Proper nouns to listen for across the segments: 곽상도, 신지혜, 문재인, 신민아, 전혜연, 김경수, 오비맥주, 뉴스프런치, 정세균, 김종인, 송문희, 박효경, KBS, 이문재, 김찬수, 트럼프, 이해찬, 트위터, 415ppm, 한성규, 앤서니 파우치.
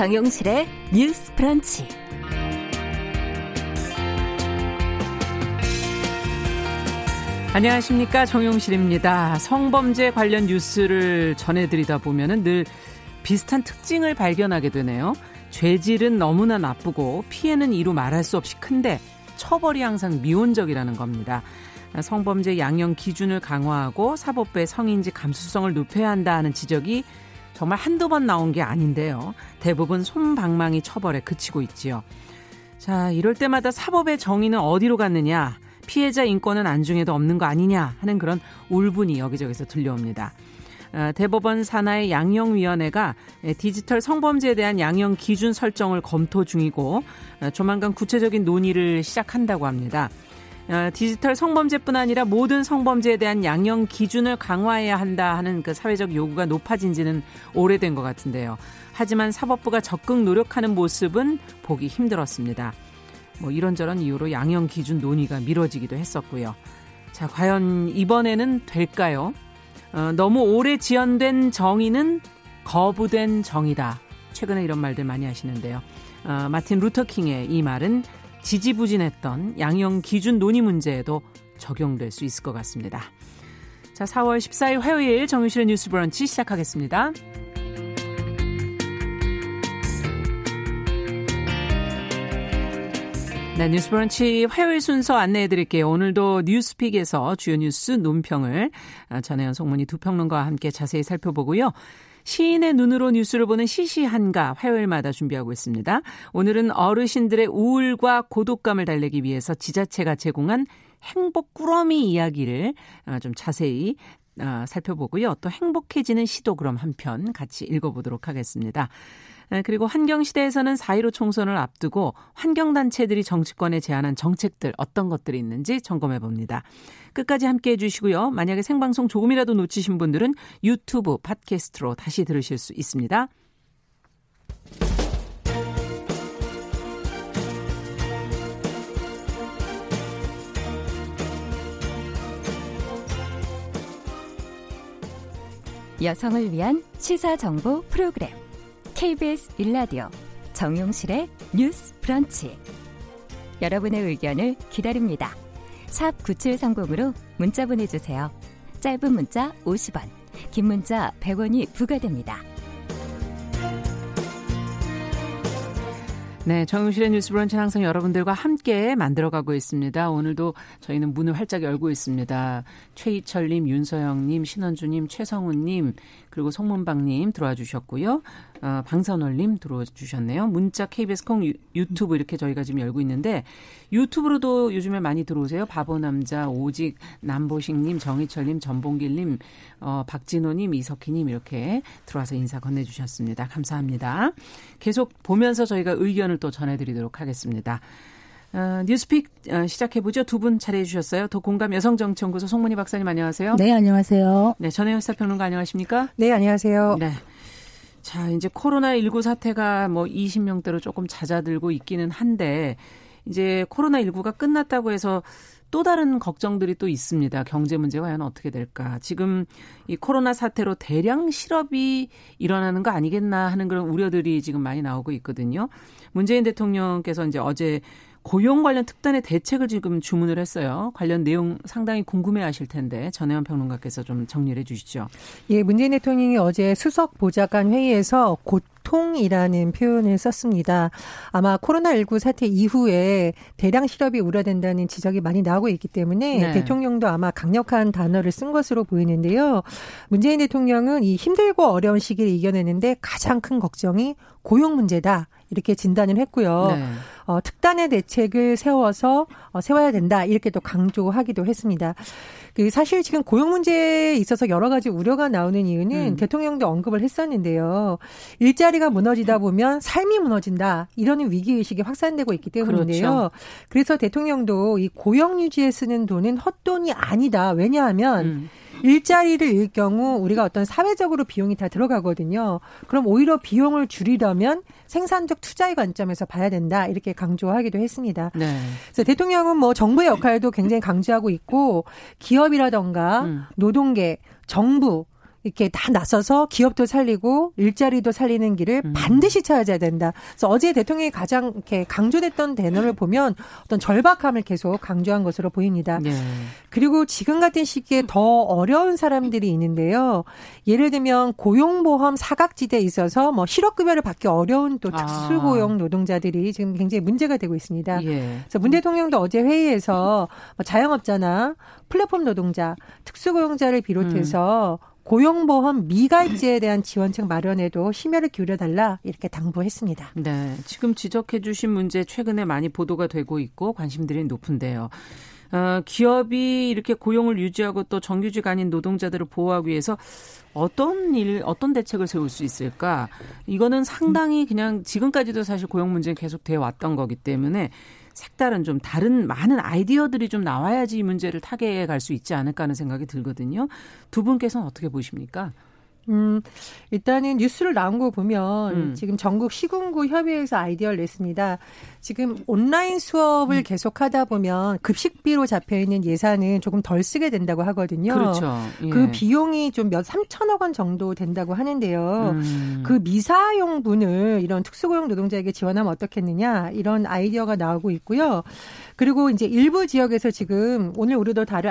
정영실의 뉴스프런치. 안녕하십니까, 정영실입니다. 성범죄 관련 뉴스를 전해드리다 보면은 늘 비슷한 특징을 발견하게 되네요. 죄질은 너무나 나쁘고 피해는 이루 말할 수 없이 큰데 처벌이 항상 미온적이라는 겁니다. 성범죄 양형 기준을 강화하고 사법부의 성인지 감수성을 높여야 한다는 지적이 정말 한두 번 나온 게 아닌데요. 대부분 솜방망이 처벌에 그치고 있지요. 자, 이럴 때마다 사법의 정의는 어디로 갔느냐, 피해자 인권은 안중에도 없는 거 아니냐 하는 그런 울분이 여기저기서 들려옵니다. 대법원 산하의 양형위원회가 디지털 성범죄에 대한 양형 기준 설정을 검토 중이고 조만간 구체적인 논의를 시작한다고 합니다. 디지털 성범죄뿐 아니라 모든 성범죄에 대한 양형 기준을 강화해야 한다 하는 그 사회적 요구가 높아진 지는 오래된 것 같은데요. 하지만 사법부가 적극 노력하는 모습은 보기 힘들었습니다. 뭐 이런저런 이유로 양형 기준 논의가 미뤄지기도 했었고요. 자, 과연 이번에는 될까요? 너무 오래 지연된 정의는 거부된 정의다. 최근에 이런 말들 많이 하시는데요. 마틴 루터킹의 이 말은 지지부진했던 양형 기준 논의 문제에도 적용될 수 있을 것 같습니다. 자, 4월 14일 화요일 정유실의 뉴스 브런치 시작하겠습니다. 네, 뉴스 브런치 화요일 순서 안내해 드릴게요. 오늘도 뉴스픽에서 주요 뉴스 논평을 전혜연, 송문희 두 평론가와 함께 자세히 살펴보고요. 시인의 눈으로 뉴스를 보는 시시한가 화요일마다 준비하고 있습니다. 오늘은 어르신들의 우울과 고독감을 달래기 위해서 지자체가 제공한 행복 꾸러미 이야기를 좀 자세히 살펴보고요. 또 행복해지는 시도 그럼 한편 같이 읽어보도록 하겠습니다. 그리고 환경시대에서는 4.15 총선을 앞두고 환경단체들이 정치권에 제안한 정책들 어떤 것들이 있는지 점검해봅니다. 끝까지 함께해 주시고요. 만약에 생방송 조금이라도 놓치신 분들은 유튜브 팟캐스트로 다시 들으실 수 있습니다. 여성을 위한 시사정보 프로그램 KBS 1라디오 정용실의 뉴스 브런치, 여러분의 의견을 기다립니다. 샵 9730으로 문자 보내주세요. 짧은 문자 50원, 긴 문자 100원이 부과됩니다. 네, 정용실의 뉴스 브런치는 항상 여러분들과 함께 만들어가고 있습니다. 오늘도 저희는 문을 활짝 열고 있습니다. 최희철님, 윤서영님, 신원주님, 최성훈님, 그리고 송문방님 들어와 주셨고요. 방선월님 들어와 주셨네요. 문자, KBS 콩, 유튜브 이렇게 저희가 지금 열고 있는데 유튜브로도 요즘에 많이 들어오세요. 바보남자, 오직, 남보식님, 정희철님, 전봉길님, 박진호님, 이석희님 이렇게 들어와서 인사 건네주셨습니다. 감사합니다. 계속 보면서 저희가 의견을 또 전해드리도록 하겠습니다. 뉴스픽 시작해보죠. 두 분 잘해 주셨어요. 더 공감 여성정치연구소 송문희 박사님 안녕하세요. 네, 안녕하세요. 네, 전혜연 시사평론가 안녕하십니까? 네, 안녕하세요. 네. 자, 이제 코로나19 사태가 뭐 20명대로 조금 잦아들고 있기는 한데 이제 코로나19가 끝났다고 해서 또 다른 걱정들이 또 있습니다. 경제 문제 과연 어떻게 될까? 지금 이 코로나 사태로 대량 실업이 일어나는 거 아니겠나 하는 그런 우려들이 지금 많이 나오고 있거든요. 문재인 대통령께서 이제 어제 고용 관련 특단의 대책을 지금 주문을 했어요. 관련 내용 상당히 궁금해하실 텐데 전혜원 평론가께서 좀 정리를 해 주시죠. 예, 문재인 대통령이 어제 수석 보좌관 회의에서 고통이라는 표현을 썼습니다. 아마 코로나19 사태 이후에 대량 실업이 우려된다는 지적이 많이 나오고 있기 때문에 네. 대통령도 아마 강력한 단어를 쓴 것으로 보이는데요. 문재인 대통령은 이 힘들고 어려운 시기를 이겨내는데 가장 큰 걱정이 고용 문제다, 이렇게 진단을 했고요. 네. 특단의 대책을 세워서 세워야 된다, 이렇게 또 강조하기도 했습니다. 그 사실 지금 고용 문제에 있어서 여러 가지 우려가 나오는 이유는 대통령도 언급을 했었는데요. 일자리가 무너지다 보면 삶이 무너진다, 이러는 위기의식이 확산되고 있기 때문인데요. 그렇죠. 그래서 대통령도 이 고용 유지에 쓰는 돈은 헛돈이 아니다. 왜냐하면 일자리를 잃을 경우 우리가 어떤 사회적으로 비용이 다 들어가거든요. 그럼 오히려 비용을 줄이려면 생산적 투자의 관점에서 봐야 된다, 이렇게 강조하기도 했습니다. 네. 그래서 대통령은 뭐 정부의 역할도 굉장히 강조하고 있고 기업이라든가 노동계, 정부 이렇게 다 나서서 기업도 살리고 일자리도 살리는 길을 반드시 찾아야 된다. 그래서 어제 대통령이 가장 이렇게 강조됐던 대목을 보면 어떤 절박함을 계속 강조한 것으로 보입니다. 네. 그리고 지금 같은 시기에 더 어려운 사람들이 있는데요. 예를 들면 고용보험 사각지대에 있어서 뭐 실업급여를 받기 어려운 또 특수고용 노동자들이 지금 굉장히 문제가 되고 있습니다. 예. 그래서 문 대통령도 어제 회의에서 자영업자나 플랫폼 노동자, 특수고용자를 비롯해서 고용보험 미가입제에 대한 지원책 마련에도 심혈을 기울여달라 이렇게 당부했습니다. 네, 지금 지적해 주신 문제 최근에 많이 보도가 되고 있고 관심들이 높은데요. 기업이 이렇게 고용을 유지하고 또 정규직 아닌 노동자들을 보호하기 위해서 어떤 대책을 세울 수 있을까? 이거는 상당히 그냥 지금까지도 사실 고용 문제는 계속 돼 왔던 거기 때문에 색다른 좀 다른 많은 아이디어들이 좀 나와야지 이 문제를 타개해 갈 수 있지 않을까 하는 생각이 들거든요. 두 분께서는 어떻게 보십니까? 일단은 뉴스를 나온 거 보면 지금 전국 시군구 협의회에서 아이디어를 냈습니다. 지금 온라인 수업을 계속하다 보면 급식비로 잡혀있는 예산은 조금 덜 쓰게 된다고 하거든요. 그렇죠. 예. 그 비용이 좀 3천억 원 정도 된다고 하는데요. 그 미사용분을 이런 특수고용 노동자에게 지원하면 어떻겠느냐 이런 아이디어가 나오고 있고요. 그리고 이제 일부 지역에서 지금 오늘 우리도 다룰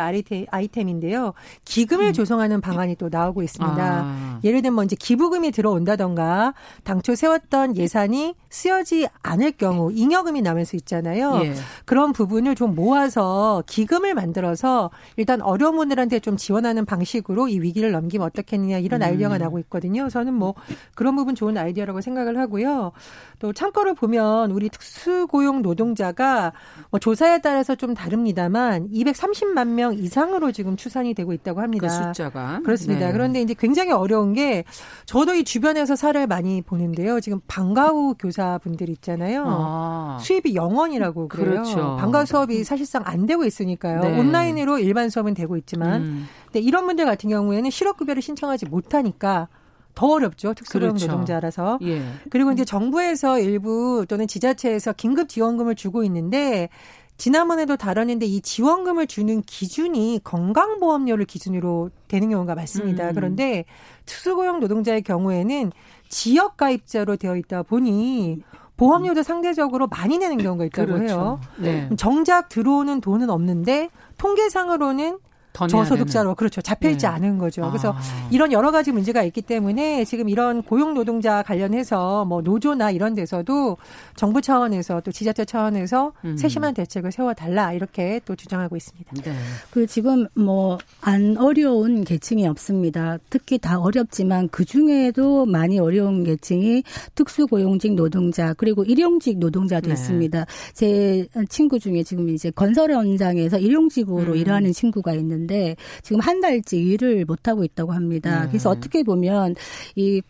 아이템인데요. 기금을 조성하는 방안이 또 나오고 있습니다. 예를 들면 이제 기부금이 들어온다던가 당초 세웠던 예산이 쓰여지 않을 경우 잉여금이 남을 수 있잖아요. 예. 그런 부분을 좀 모아서 기금을 만들어서 일단 어려운 분들한테 좀 지원하는 방식으로 이 위기를 넘기면 어떻겠느냐 이런 아이디어가 나오고 있거든요. 저는 뭐 그런 부분 좋은 아이디어라고 생각을 하고요. 또 참고로 보면 우리 특수고용 노동자가 뭐 조사에 따라서 좀 다릅니다만 230만 명 이상으로 지금 추산이 되고 있다고 합니다. 그 숫자가. 그렇습니다. 네. 그런데 이제 굉장히 어려운 게 저도 이 주변에서 사례를 많이 보는데요. 지금 방과후 교사분들 있잖아요. 수입이 0원이라고 그래요. 그렇죠. 방과후 수업이 사실상 안 되고 있으니까요. 네. 온라인으로 일반 수업은 되고 있지만 근데 이런 분들 같은 경우에는 실업급여를 신청하지 못하니까 더 어렵죠. 특수고용 그렇죠. 노동자라서. 예. 그리고 이제 정부에서 일부 또는 지자체에서 긴급 지원금을 주고 있는데 지난번에도 다뤘는데 이 지원금을 주는 기준이 건강보험료를 기준으로 되는 경우가 많습니다. 그런데 특수고용 노동자의 경우에는 지역가입자로 되어 있다 보니 보험료도 상대적으로 많이 내는 경우가 있다고 그렇죠. 해요. 네. 정작 들어오는 돈은 없는데 통계상으로는 저소득자로 그렇죠 잡혀있지 네. 않은 거죠. 그래서 이런 여러 가지 문제가 있기 때문에 지금 이런 고용노동자 관련해서 뭐 노조나 이런 데서도 정부 차원에서 또 지자체 차원에서 세심한 대책을 세워달라 이렇게 또 주장하고 있습니다. 네. 그 지금 뭐 안 어려운 계층이 없습니다. 특히 다 어렵지만 그중에도 많이 어려운 계층이 특수고용직 노동자 그리고 일용직 노동자도 네. 있습니다. 제 친구 중에 지금 이제 건설 현장에서 일용직으로 일하는 친구가 있는데 지금 한 달째 일을 못하고 있다고 합니다. 그래서 어떻게 보면 이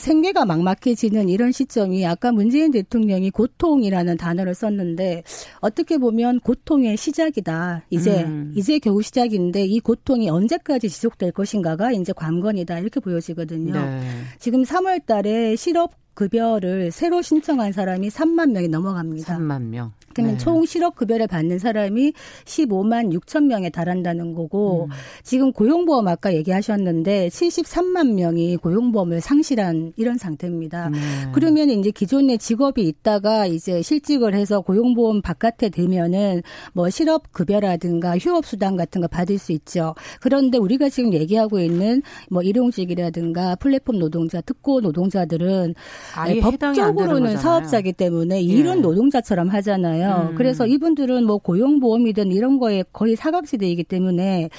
생계가 막막해지는 이런 시점이 아까 문재인 대통령이 고통이라는 단어를 썼는데 어떻게 보면 고통의 시작이다. 이제 겨우 시작인데 이 고통이 언제까지 지속될 것인가가 이제 관건이다. 이렇게 보여지거든요. 네. 지금 3월 달에 실업급여를 새로 신청한 사람이 3만 명이 넘어갑니다. 3만 명. 그러면 네. 총 실업급여를 받는 사람이 15만 6천 명에 달한다는 거고 지금 고용보험 아까 얘기하셨는데 73만 명이 고용보험을 상실한 이런 상태입니다. 네. 그러면 이제 기존의 직업이 있다가 이제 실직을 해서 고용보험 바깥에 되면은 뭐 실업급여라든가 휴업수당 같은 거 받을 수 있죠. 그런데 우리가 지금 얘기하고 있는 뭐 일용직이라든가 플랫폼 노동자, 특고 노동자들은 아예 법적으로는 사업자이기 때문에 일은 예. 노동자처럼 하잖아요. 그래서 이분들은 뭐 고용보험이든 이런 거에 거의 사각지대이기 때문에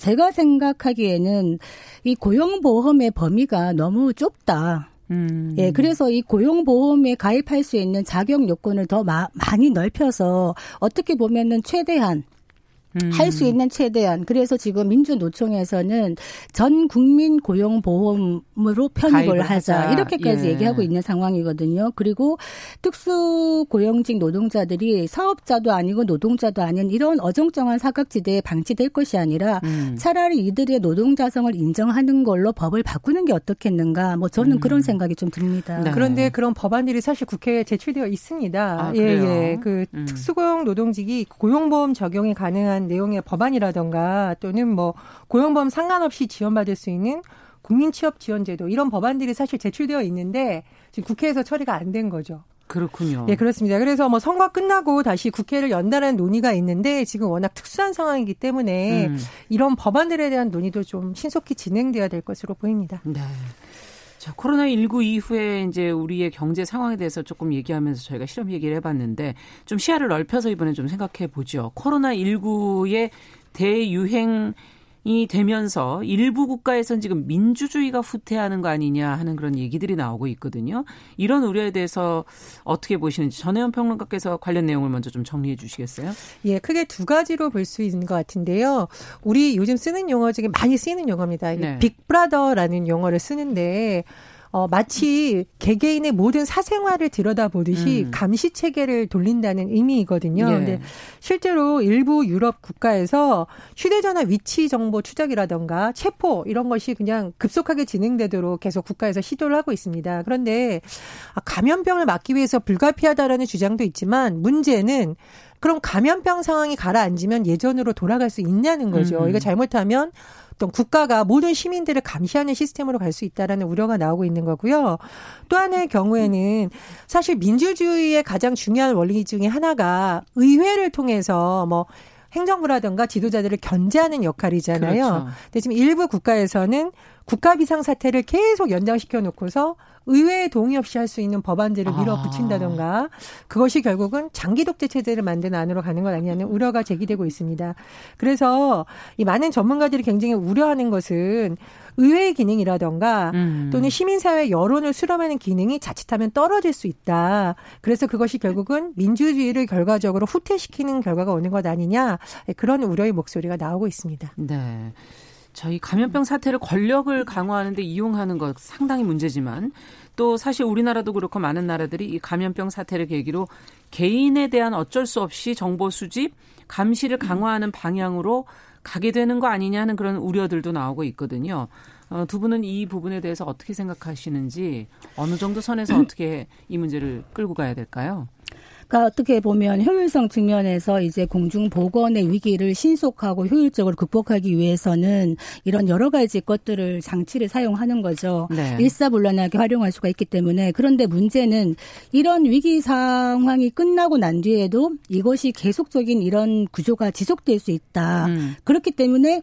제가 생각하기에는 이 고용보험의 범위가 너무 좁다. 예, 그래서 이 고용보험에 가입할 수 있는 자격 요건을 더 많이 넓혀서 어떻게 보면은 최대한 할 수 있는 최대한. 그래서 지금 민주노총에서는 전 국민 고용보험으로 편입을 하자. 이렇게까지 예. 얘기하고 있는 상황이거든요. 그리고 특수고용직 노동자들이 사업자도 아니고 노동자도 아닌 이런 어정쩡한 사각지대에 방치될 것이 아니라 차라리 이들의 노동자성을 인정하는 걸로 법을 바꾸는 게 어떻겠는가. 뭐 저는 그런 생각이 좀 듭니다. 네. 그런데 그런 법안들이 사실 국회에 제출되어 있습니다. 아, 예, 예. 그 특수고용 노동직이 고용보험 적용이 가능한 관련된 내용의 법안이라든가 또는 뭐 고용범 상관없이 지원받을 수 있는 국민취업지원제도 이런 법안들이 사실 제출되어 있는데 지금 국회에서 처리가 안 된 거죠. 그렇군요. 예, 그렇습니다. 그래서 뭐 선거 끝나고 다시 국회를 연다는 논의가 있는데 지금 워낙 특수한 상황이기 때문에 이런 법안들에 대한 논의도 좀 신속히 진행돼야 될 것으로 보입니다. 네. 자, 코로나19 이후에 이제 우리의 경제 상황에 대해서 조금 얘기하면서 저희가 실험 얘기를 해봤는데 좀 시야를 넓혀서 이번엔 좀 생각해 보죠. 코로나19의 대유행 이 되면서 일부 국가에서는 지금 민주주의가 후퇴하는 거 아니냐 하는 그런 얘기들이 나오고 있거든요. 이런 우려에 대해서 어떻게 보시는지 전혜연 평론가께서 관련 내용을 먼저 좀 정리해 주시겠어요? 예, 크게 두 가지로 볼 수 있는 것 같은데요. 우리 요즘 쓰는 용어 중에 많이 쓰이는 용어입니다. 네. 빅브라더라는 용어를 쓰는데 마치 개개인의 모든 사생활을 들여다보듯이 감시체계를 돌린다는 의미이거든요. 그런데 예. 실제로 일부 유럽 국가에서 휴대전화 위치 정보 추적이라든가 체포 이런 것이 그냥 급속하게 진행되도록 계속 국가에서 시도를 하고 있습니다. 그런데 감염병을 막기 위해서 불가피하다라는 주장도 있지만 문제는 그럼 감염병 상황이 가라앉으면 예전으로 돌아갈 수 있냐는 거죠. 이거 잘못하면 어떤 국가가 모든 시민들을 감시하는 시스템으로 갈 수 있다라는 우려가 나오고 있는 거고요. 또 하나의 경우에는 사실 민주주의의 가장 중요한 원리 중에 하나가 의회를 통해서 뭐 행정부라든가 지도자들을 견제하는 역할이잖아요. 그렇죠. 근데 지금 일부 국가에서는 국가 비상 사태를 계속 연장시켜 놓고서 의회의 동의 없이 할 수 있는 법안들을 밀어붙인다든가 그것이 결국은 장기 독재 체제를 만드는 안으로 가는 것 아니냐는 우려가 제기되고 있습니다. 그래서 이 많은 전문가들이 굉장히 우려하는 것은 의회의 기능이라든가 또는 시민사회 여론을 수렴하는 기능이 자칫하면 떨어질 수 있다. 그래서 그것이 결국은 민주주의를 결과적으로 후퇴시키는 결과가 오는 것 아니냐 그런 우려의 목소리가 나오고 있습니다. 네. 저희 감염병 사태를 권력을 강화하는 데 이용하는 것 상당히 문제지만 또 사실 우리나라도 그렇고 많은 나라들이 이 감염병 사태를 계기로 개인에 대한 어쩔 수 없이 정보 수집, 감시를 강화하는 방향으로 가게 되는 거 아니냐 하는 그런 우려들도 나오고 있거든요. 두 분은 이 부분에 대해서 어떻게 생각하시는지 어느 정도 선에서 어떻게 이 문제를 끌고 가야 될까요? 그러니까 어떻게 보면 효율성 측면에서 이제 공중보건의 위기를 신속하고 효율적으로 극복하기 위해서는 이런 여러 가지 것들을 장치를 사용하는 거죠. 네. 일사불란하게 활용할 수가 있기 때문에. 그런데 문제는 이런 위기 상황이 끝나고 난 뒤에도 이것이 계속적인 이런 구조가 지속될 수 있다. 그렇기 때문에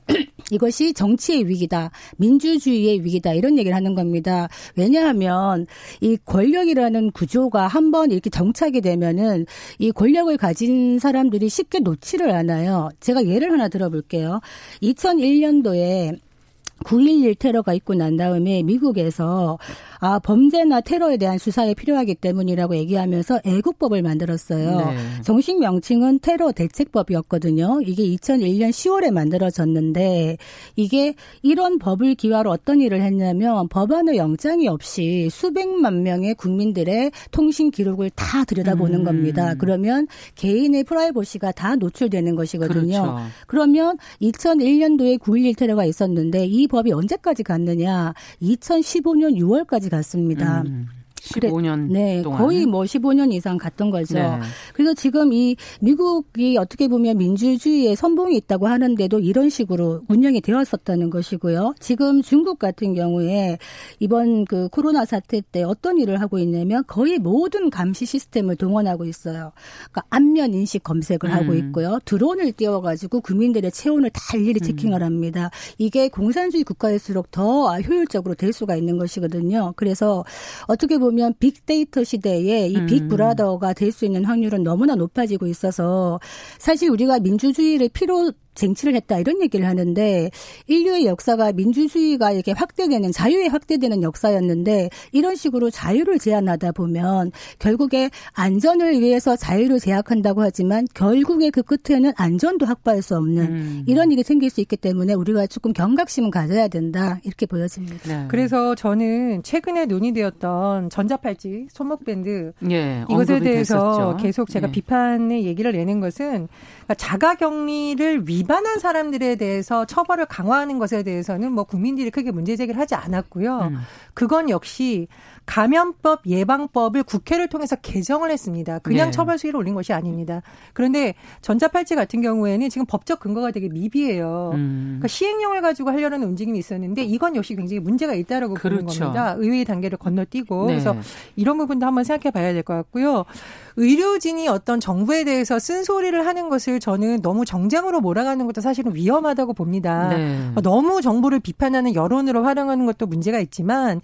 이것이 정치의 위기다. 민주주의의 위기다. 이런 얘기를 하는 겁니다. 왜냐하면 이 권력이라는 구조가 한번 이렇게 정착이 되면은 이 권력을 가진 사람들이 쉽게 놓지를 않아요. 제가 예를 하나 들어볼게요. 2001년도에 9.11 테러가 있고 난 다음에 미국에서 범죄나 테러에 대한 수사에 필요하기 때문이라고 얘기하면서 애국법을 만들었어요. 네. 정식 명칭은 테러 대책법이었거든요. 이게 2001년 10월에 만들어졌는데 이게 이런 법을 기화로 어떤 일을 했냐면 법안의 영장이 없이 수백만 명의 국민들의 통신 기록을 다 들여다보는 겁니다. 그러면 개인의 프라이버시가 다 노출되는 것이거든요. 그렇죠. 그러면 2001년도에 9.11 테러가 있었는데 이 법이 언제까지 갔느냐? 2015년 6월까지 갔습니다. 15년 네, 동안. 거의 뭐 15년 이상 갔던 거죠. 네. 그래서 지금 이 미국이 어떻게 보면 민주주의의 선봉이 있다고 하는데도 이런 식으로 운영이 되었었다는 것이고요. 지금 중국 같은 경우에 이번 그 코로나 사태 때 어떤 일을 하고 있냐면 거의 모든 감시 시스템을 동원하고 있어요. 그러니까 안면 인식 검색을 하고 있고요. 드론을 띄워가지고 국민들의 체온을 다 일일이 체킹을 합니다. 이게 공산주의 국가일수록 더 효율적으로 될 수가 있는 것이거든요. 그래서 어떻게 보면 빅데이터 시대에 이 빅브라더가 될 수 있는 확률은 너무나 높아지고 있어서 사실 우리가 민주주의를 필요 쟁취를 했다 이런 얘기를 하는데 인류의 역사가 민주주의가 이렇게 확대되는 자유에 확대되는 역사였는데 이런 식으로 자유를 제한하다 보면 결국에 안전을 위해서 자유를 제약한다고 하지만 결국에 그 끝에는 안전도 확보할 수 없는 이런 일이 생길 수 있기 때문에 우리가 조금 경각심을 가져야 된다 이렇게 보여집니다. 네. 그래서 저는 최근에 논의되었던 전자팔찌, 손목밴드 예, 이것에 대해서 됐었죠. 계속 제가 예. 비판의 얘기를 내는 것은 그러니까 자가격리를 위 위반한 사람들에 대해서 처벌을 강화하는 것에 대해서는 뭐 국민들이 크게 문제 제기를 하지 않았고요. 그건 역시 감염법 예방법을 국회를 통해서 개정을 했습니다. 그냥 네. 처벌 수위를 올린 것이 아닙니다. 그런데 전자팔찌 같은 경우에는 지금 법적 근거가 되게 미비해요. 그러니까 시행령을 가지고 하려는 움직임이 있었는데 이건 역시 굉장히 문제가 있다라고 보는 겁니다. 의회의 단계를 건너뛰고 네. 그래서 이런 부분도 한번 생각해 봐야 될 것 같고요. 의료진이 어떤 정부에 대해서 쓴소리를 하는 것을 저는 너무 정쟁으로 몰아가는 것도 사실은 위험하다고 봅니다. 네. 너무 정부를 비판하는 여론으로 활용하는 것도 문제가 있지만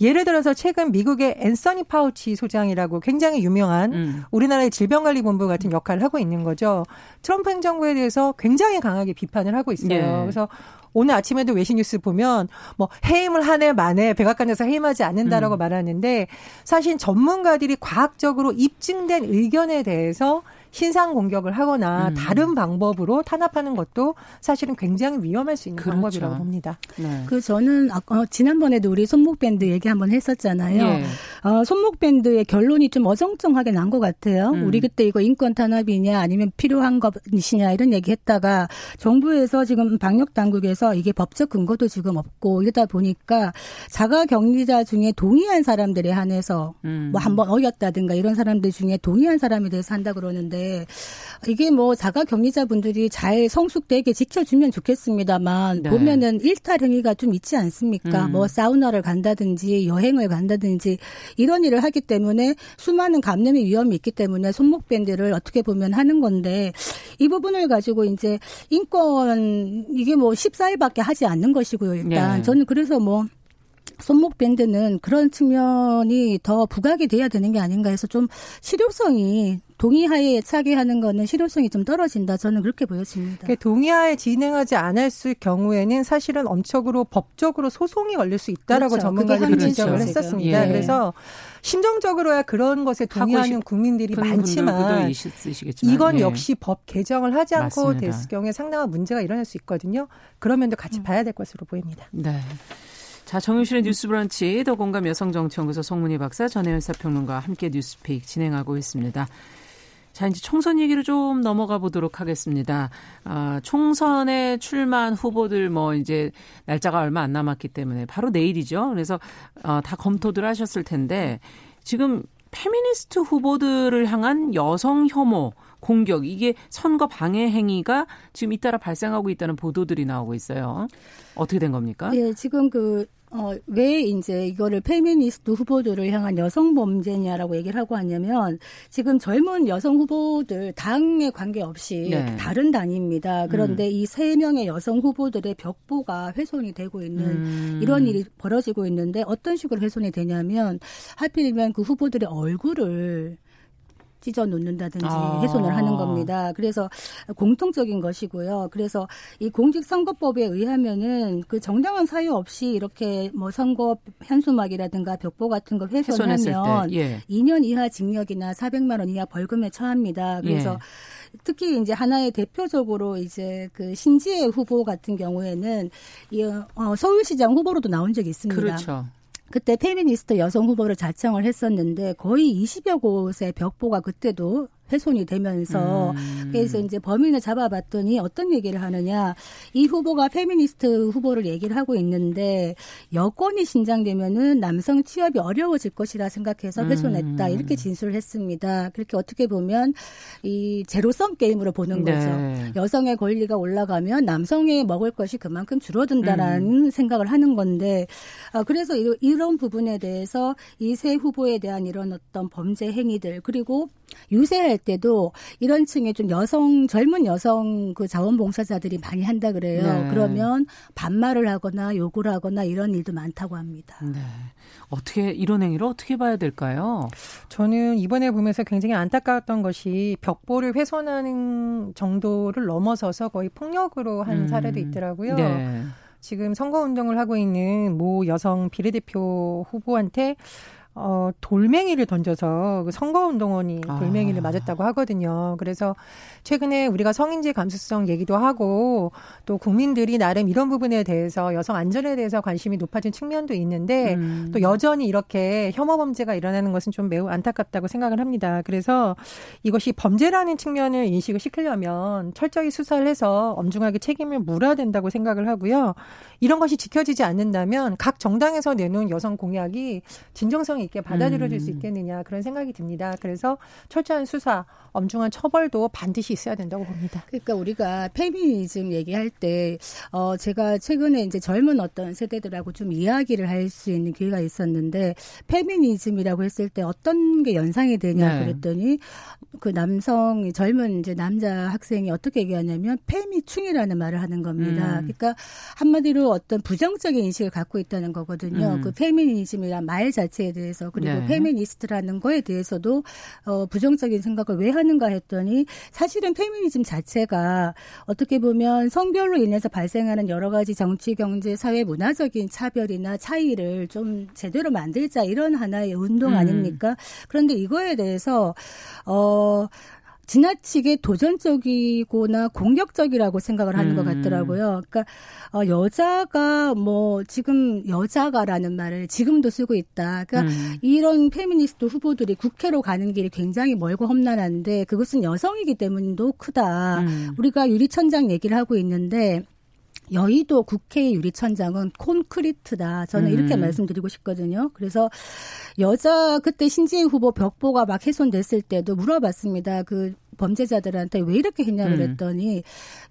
예를 들어서 최근 미국의 앤서니 파우치 소장이라고 굉장히 유명한 우리나라의 질병관리본부 같은 역할을 하고 있는 거죠. 트럼프 행정부에 대해서 굉장히 강하게 비판을 하고 있어요. 네. 그래서 오늘 아침에도 외신 뉴스 보면 뭐 해임을 한 해 만에 백악관에서 해임하지 않는다라고 말하는데 사실 전문가들이 과학적으로 입증된 의견에 대해서 신상 공격을 하거나 다른 방법으로 탄압하는 것도 사실은 굉장히 위험할 수 있는 그렇죠. 방법이라고 봅니다. 네. 그 저는 지난번에도 우리 손목밴드 얘기 한번 했었잖아요. 네. 손목밴드의 결론이 좀 어정쩡하게 난 것 같아요. 우리 그때 이거 인권 탄압이냐 아니면 필요한 것이냐 이런 얘기했다가 정부에서 지금 방역 당국에서 이게 법적 근거도 지금 없고 이러다 보니까 자가격리자 중에 동의한 사람들에 한해서 뭐 한번 어겼다든가 이런 사람들 중에 동의한 사람에 대해서 한다 그러는데. 이게 뭐 자가격리자분들이 잘 성숙되게 지켜주면 좋겠습니다만 네. 보면은 일탈 행위가 좀 있지 않습니까? 뭐 사우나를 간다든지 여행을 간다든지 이런 일을 하기 때문에 수많은 감염의 위험이 있기 때문에 손목밴드를 어떻게 보면 하는 건데 이 부분을 가지고 이제 인권 이게 뭐 14일밖에 하지 않는 것이고요. 일단 네. 저는 그래서 뭐 손목밴드는 그런 측면이 더 부각이 돼야 되는 게 아닌가 해서 좀 실효성이 동의하에 차게 하는 거는 실효성이 좀 떨어진다. 저는 그렇게 보여집니다. 동의하에 진행하지 않을 경우에는 사실은 엄격으로 법적으로 소송이 걸릴 수 있다라고 그렇죠. 전문가들이 지적을 그렇죠. 했었습니다. 예. 그래서 심정적으로야 그런 것에 동의하는 국민들이 많지만 이건 역시 법 개정을 하지 않고 됐을 경우에 상당한 문제가 일어날 수 있거든요. 그런 면도 같이 봐야 될 것으로 보입니다. 네. 자, 정영실의 뉴스브런치, 더 공감 여성정치연구소 송문희 박사, 전혜연 사평론가와 함께 뉴스픽 진행하고 있습니다. 자, 이제 총선 얘기로 좀 넘어가 보도록 하겠습니다. 총선에 출마한 후보들 뭐 이제 날짜가 얼마 안 남았기 때문에 바로 내일이죠. 그래서 다 검토들 하셨을 텐데 지금 페미니스트 후보들을 향한 여성 혐오, 공격 이게 선거 방해 행위가 지금 잇따라 발생하고 있다는 보도들이 나오고 있어요. 어떻게 된 겁니까? 예, 지금 왜 이제 이거를 페미니스트 후보들을 향한 여성 범죄냐라고 얘기를 하고 하냐면 지금 젊은 여성 후보들 당에 관계없이 네. 다른 당입니다. 그런데 이 세 명의 여성 후보들의 벽보가 훼손이 되고 있는 이런 일이 벌어지고 있는데 어떤 식으로 훼손이 되냐면 하필이면 그 후보들의 얼굴을 찢어 놓는다든지 훼손을 하는 겁니다. 그래서 공통적인 것이고요. 그래서 이 공직선거법에 의하면은 그 정당한 사유 없이 이렇게 뭐 선거 현수막이라든가 벽보 같은 거 훼손하면 예. 2년 이하 징역이나 400만 원 이하 벌금에 처합니다. 그래서 예. 특히 이제 하나의 대표적으로 이제 그 신지혜 후보 같은 경우에는 서울시장 후보로도 나온 적이 있습니다. 그렇죠. 그때 페미니스트 여성 후보를 자청을 했었는데 거의 20여 곳의 벽보가 그때도 훼손이 되면서 그래서 이제 범인을 잡아봤더니 어떤 얘기를 하느냐. 이 후보가 페미니스트 후보를 얘기를 하고 있는데 여권이 신장되면은 남성 취업이 어려워질 것이라 생각해서 훼손했다. 이렇게 진술을 했습니다. 그렇게 어떻게 보면 이 제로섬 게임으로 보는 네. 거죠. 여성의 권리가 올라가면 남성의 먹을 것이 그만큼 줄어든다라는 생각을 하는 건데 그래서 이런 부분에 대해서 이 세 후보에 대한 이런 어떤 범죄 행위들 그리고 유세할 때도 이런 층에 좀 젊은 여성 그 자원봉사자들이 많이 한다 그래요. 네. 그러면 반말을 하거나 욕을 하거나 이런 일도 많다고 합니다. 네. 이런 행위를 어떻게 봐야 될까요? 저는 이번에 보면서 굉장히 안타까웠던 것이 벽보를 훼손하는 정도를 넘어서서 거의 폭력으로 한 사례도 있더라고요. 네. 지금 선거운동을 하고 있는 모 여성 비례대표 후보한테 돌멩이를 던져서 선거운동원이 돌멩이를 맞았다고 하거든요. 그래서 최근에 우리가 성인지 감수성 얘기도 하고 또 국민들이 나름 이런 부분에 대해서 여성 안전에 대해서 관심이 높아진 측면도 있는데 또 여전히 이렇게 혐오 범죄가 일어나는 것은 좀 매우 안타깝다고 생각을 합니다. 그래서 이것이 범죄라는 측면을 인식을 시키려면 철저히 수사를 해서 엄중하게 책임을 물어야 된다고 생각을 하고요. 이런 것이 지켜지지 않는다면 각 정당에서 내놓은 여성 공약이 진정성이 있게 받아들여질 수 있겠느냐 그런 생각이 듭니다. 그래서 철저한 수사, 엄중한 처벌도 반드시 있어야 된다고 봅니다. 그러니까 우리가 페미니즘 얘기할 때 제가 최근에 이제 젊은 어떤 세대들하고 좀 이야기를 할 수 있는 기회가 있었는데 페미니즘이라고 했을 때 어떤 게 연상이 되냐 그랬더니 그 남성 젊은 이제 남자 학생이 어떻게 얘기하냐면 페미충이라는 말을 하는 겁니다. 그러니까 한마디로 어떤 부정적인 인식을 갖고 있다는 거거든요. 그 페미니즘이란 말 자체에 대해 그리고 페미니스트라는 거에 대해서도 부정적인 생각을 왜 하는가 했더니 사실은 페미니즘 자체가 어떻게 보면 성별로 인해서 발생하는 여러 가지 정치, 경제, 사회, 문화적인 차별이나 차이를 좀 제대로 만들자 이런 하나의 운동 아닙니까? 그런데 이거에 대해서 지나치게 도전적이거나 공격적이라고 생각을 하는 것 같더라고요. 그러니까 여자가 뭐 지금 여자가라는 말을 지금도 쓰고 있다. 그러니까 이런 페미니스트 후보들이 국회로 가는 길이 굉장히 멀고 험난한데 그것은 여성이기 때문도 크다. 우리가 유리천장 얘기를 하고 있는데 여의도 국회의 유리천장은 콘크리트다. 저는 이렇게 말씀드리고 싶거든요. 그래서 그때 신지혜 후보 벽보가 막 훼손됐을 때도 물어봤습니다. 그 범죄자들한테 왜 이렇게 했냐 그랬더니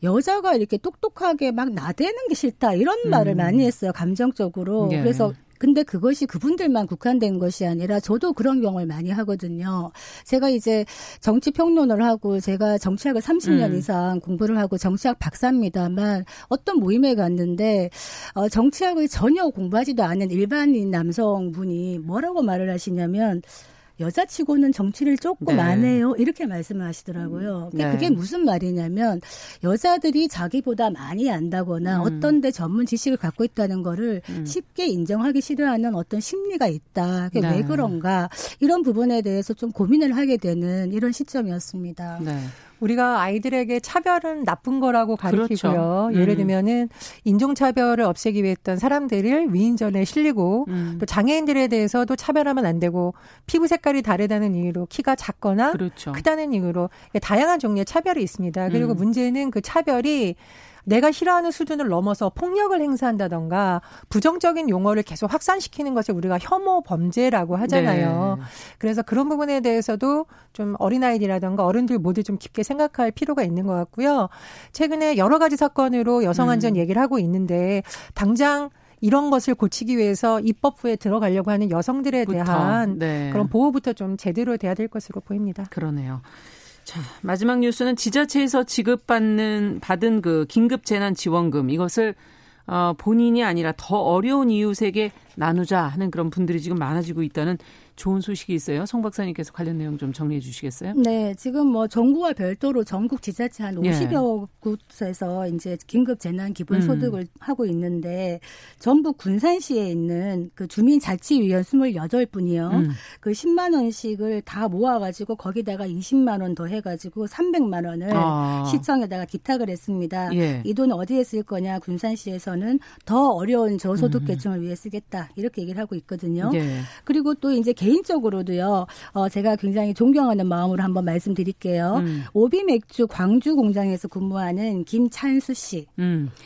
여자가 이렇게 똑똑하게 막 나대는 게 싫다. 이런 말을 많이 했어요. 감정적으로. 예. 그래서 근데 그것이 그분들만 국한된 것이 아니라 저도 그런 경험을 많이 하거든요. 제가 이제 정치평론을 하고 제가 정치학을 30년 이상 공부를 하고 정치학 박사입니다만 어떤 모임에 갔는데 정치학을 전혀 공부하지도 않은 일반인 남성분이 뭐라고 말을 하시냐면 여자치고는 정치를 조금 안 해요. 이렇게 말씀을 하시더라고요. 그게 무슨 말이냐면 여자들이 자기보다 많이 안다거나 어떤 데 전문 지식을 갖고 있다는 거를 쉽게 인정하기 싫어하는 어떤 심리가 있다. 그게 왜 그런가. 이런 부분에 대해서 좀 고민을 하게 되는 이런 시점이었습니다. 네. 우리가 아이들에게 차별은 나쁜 거라고 가르치고요. 그렇죠. 예를 들면은 인종차별을 없애기 위해 했던 사람들을 위인전에 실리고 또 장애인들에 대해서도 차별하면 안 되고 피부 색깔이 다르다는 이유로 키가 작거나 크다는 이유로 다양한 종류의 차별이 있습니다. 그리고 문제는 그 차별이 내가 싫어하는 수준을 넘어서 폭력을 행사한다던가 부정적인 용어를 계속 확산시키는 것을 우리가 혐오 범죄라고 하잖아요. 네. 그래서 그런 부분에 대해서도 좀 어린아이들이라던가 어른들 모두 좀 깊게 생각할 필요가 있는 것 같고요. 최근에 여러 가지 사건으로 여성안전 얘기를 하고 있는데 당장 이런 것을 고치기 위해서 입법부에 들어가려고 하는 여성들에 대한 그런 보호부터 좀 제대로 돼야 될 것으로 보입니다. 그러네요. 자, 마지막 뉴스는 지자체에서 받은 그 긴급 재난 지원금 이것을 본인이 아니라 더 어려운 이웃에게 나누자 하는 그런 분들이 지금 많아지고 있다는 좋은 소식이 있어요. 송 박사님께서 관련 내용 좀 정리해 주시겠어요? 네, 지금 뭐 정부와 별도로 전국 지자체 한 50여 곳에서 이제 긴급 재난 기본 소득을 하고 있는데 전북 군산시에 있는 그 주민 자치위원 28분이요. 그 10만 원씩을 다 모아 가지고 거기다가 20만 원 더해 가지고 300만 원을 시청에다가 기탁을 했습니다. 예. 이 돈 어디에 쓸 거냐? 군산시에서는 더 어려운 저소득계층을 위해 쓰겠다. 이렇게 얘기를 하고 있거든요. 예. 그리고 또 이제 개인적으로도요. 제가 굉장히 존경하는 마음으로 한번 말씀드릴게요. 오비맥주 광주 공장에서 근무하는 김찬수 씨.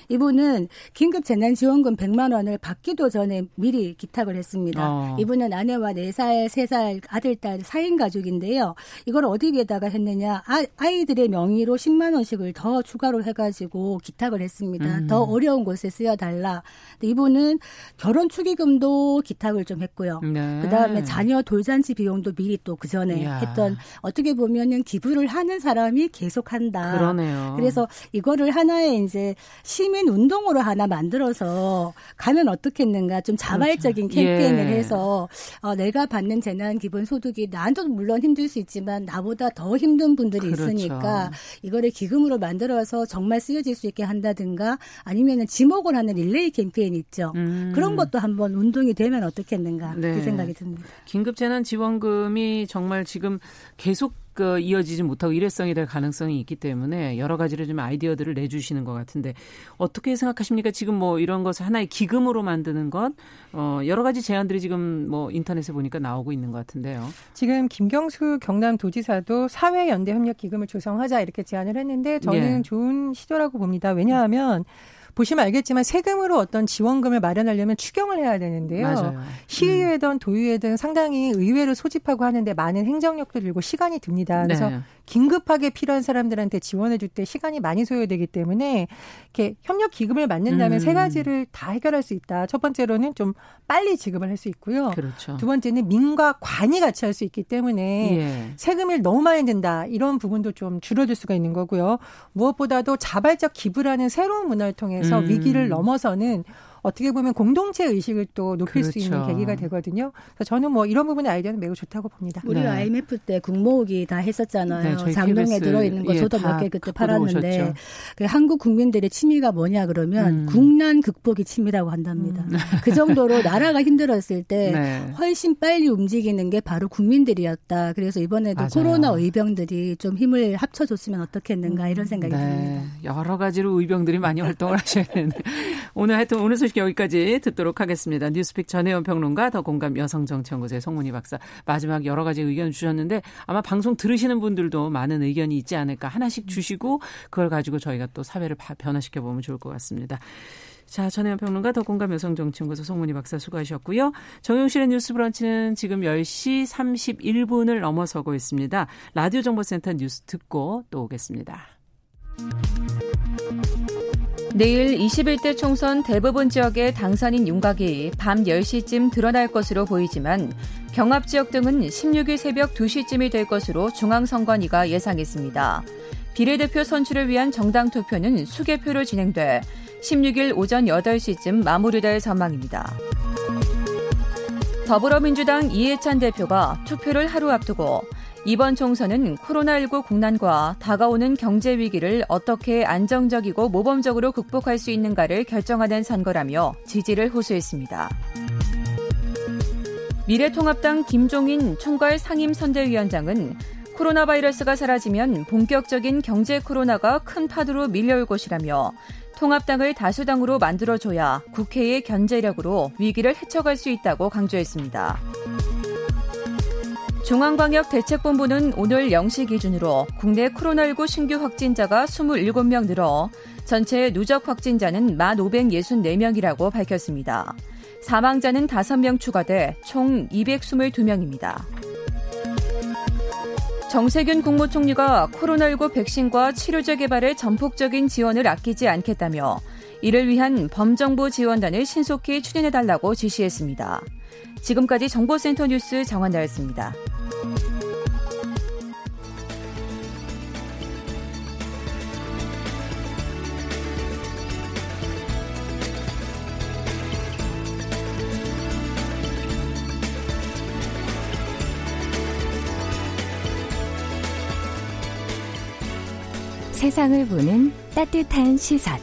이분은 긴급 재난지원금 100만 원을 받기도 전에 미리 기탁을 했습니다. 이분은 아내와 4살, 3살 아들, 딸 4인 가족인데요. 이걸 어디에다가 했느냐. 아이들의 명의로 10만 원씩을 더 추가로 해가지고 기탁을 했습니다. 더 어려운 곳에 쓰여달라. 근데 이분은 결혼 축의금도 기탁을 좀 했고요. 네. 그다음에 자녀 돌잔치 비용도 미리 또 그전에 했던 어떻게 보면은 기부를 하는 사람이 계속한다. 그러네요. 그래서 이거를 하나의 이제 시민 운동으로 하나 만들어서 가면 어떻겠는가 좀 자발적인 캠페인을 해서 내가 받는 재난 기본 소득이 나도 물론 힘들 수 있지만 나보다 더 힘든 분들이 있으니까 이거를 기금으로 만들어서 정말 쓰여질 수 있게 한다든가 아니면은 지목을 하는 릴레이 캠페인 있죠. 그런 것도 한번 운동이 되면 어떻겠는가 그 생각이 듭니다. 긴급재난지원금이 정말 지금 계속 이어지지 못하고 일회성이 될 가능성이 있기 때문에 여러 가지를 좀 아이디어들을 내주시는 것 같은데 어떻게 생각하십니까? 지금 뭐 이런 것을 하나의 기금으로 만드는 것 여러 가지 제안들이 지금 뭐 인터넷에 보니까 나오고 있는 것 같은데요. 지금 김경수 경남도지사도 사회연대협력기금을 조성하자 이렇게 제안을 했는데 저는 예. 좋은 시도라고 봅니다. 왜냐하면 보시면 알겠지만 세금으로 어떤 지원금을 마련하려면 추경을 해야 되는데요. 맞아요. 시의회든 도의회든 상당히 의회를 소집하고 하는데 많은 행정력도 들고 시간이 듭니다. 그래서 네. 긴급하게 필요한 사람들한테 지원해 줄 때 시간이 많이 소요되기 때문에 이렇게 협력 기금을 만든다면 세 가지를 다 해결할 수 있다. 첫 번째로는 좀 빨리 지급을 할 수 있고요. 그렇죠. 두 번째는 민과 관이 같이 할 수 있기 때문에 예. 세금을 너무 많이 낸다. 이런 부분도 좀 줄어들 수가 있는 거고요. 무엇보다도 자발적 기부라는 새로운 문화를 통해 그래서 위기를 넘어서는 어떻게 보면 공동체 의식을 또 높일 그렇죠. 수 있는 계기가 되거든요. 그래서 저는 뭐 이런 부분의 아이디어는 매우 좋다고 봅니다. 우리 네. IMF 때 국모으기 다 했었잖아요. 네, 장롱에 들어있는 거 예, 저도 몇 개 그때 팔았는데 한국 국민들의 취미가 뭐냐 그러면 국난 극복이 취미라고 한답니다. 그 정도로 나라가 힘들었을 때 네. 훨씬 빨리 움직이는 게 바로 국민들이었다. 그래서 이번에도 맞아요. 코로나 의병들이 좀 힘을 합쳐줬으면 어떻겠는가 이런 생각이 네. 듭니다. 여러 가지로 의병들이 많이 활동을 하셔야 되는데 오늘 하여튼 오늘 소식 여기까지 듣도록 하겠습니다. 뉴스픽 전혜연 평론가, 더 공감 여성정치연구소의 송문희 박사 마지막 여러 가지 의견 주셨는데 아마 방송 들으시는 분들도 많은 의견이 있지 않을까 하나씩 주시고 그걸 가지고 저희가 또 사회를 변화시켜보면 좋을 것 같습니다. 자, 전혜연 평론가, 더 공감 여성정치연구소 송문희 박사 수고하셨고요. 정용실의 뉴스브런치는 지금 10시 31분을 넘어서고 있습니다. 라디오정보센터 뉴스 듣고 또 오겠습니다. 내일 21대 총선 대부분 지역의 당선인 윤곽이 밤 10시쯤 드러날 것으로 보이지만 경합지역 등은 16일 새벽 2시쯤이 될 것으로 중앙선관위가 예상했습니다. 비례대표 선출을 위한 정당 투표는 수개표로 진행돼 16일 오전 8시쯤 마무리될 전망입니다. 더불어민주당 이해찬 대표가 투표를 하루 앞두고 이번 총선은 코로나19 국난과 다가오는 경제 위기를 어떻게 안정적이고 모범적으로 극복할 수 있는가를 결정하는 선거라며 지지를 호소했습니다. 미래통합당 김종인 총괄 상임선대위원장은 코로나 바이러스가 사라지면 본격적인 경제 코로나가 큰 파도로 밀려올 것이라며 통합당을 다수당으로 만들어줘야 국회의 견제력으로 위기를 헤쳐갈 수 있다고 강조했습니다. 중앙방역대책본부는 오늘 0시 기준으로 국내 코로나19 신규 확진자가 27명 늘어 전체 누적 확진자는 1,564명이라고 밝혔습니다. 사망자는 5명 추가돼 총 222명입니다. 정세균 국무총리가 코로나19 백신과 치료제 개발에 전폭적인 지원을 아끼지 않겠다며 이를 위한 범정부 지원단을 신속히 추진해달라고 지시했습니다. 지금까지 정보센터 뉴스 정한나였습니다. 세상을 보는 따뜻한 시선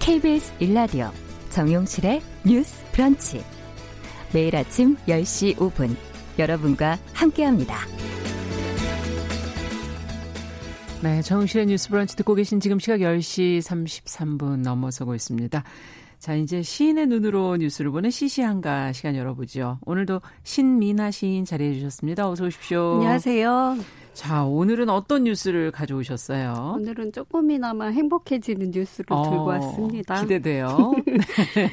KBS 1라디오 정용실의 뉴스 브런치 매일 아침 10시 5분 여러분과 함께합니다. 네, 정용실의 뉴스 브런치 듣고 계신 지금 시각 10시 33분 넘어서고 있습니다. 자, 이제 시인의 눈으로 뉴스를 보는 시시한가 시간 열어보죠. 오늘도 신민아 시인 자리해 주셨습니다. 어서 오십시오. 안녕하세요. 자, 오늘은 어떤 뉴스를 가져오셨어요? 오늘은 조금이나마 행복해지는 뉴스를 들고 왔습니다. 기대돼요.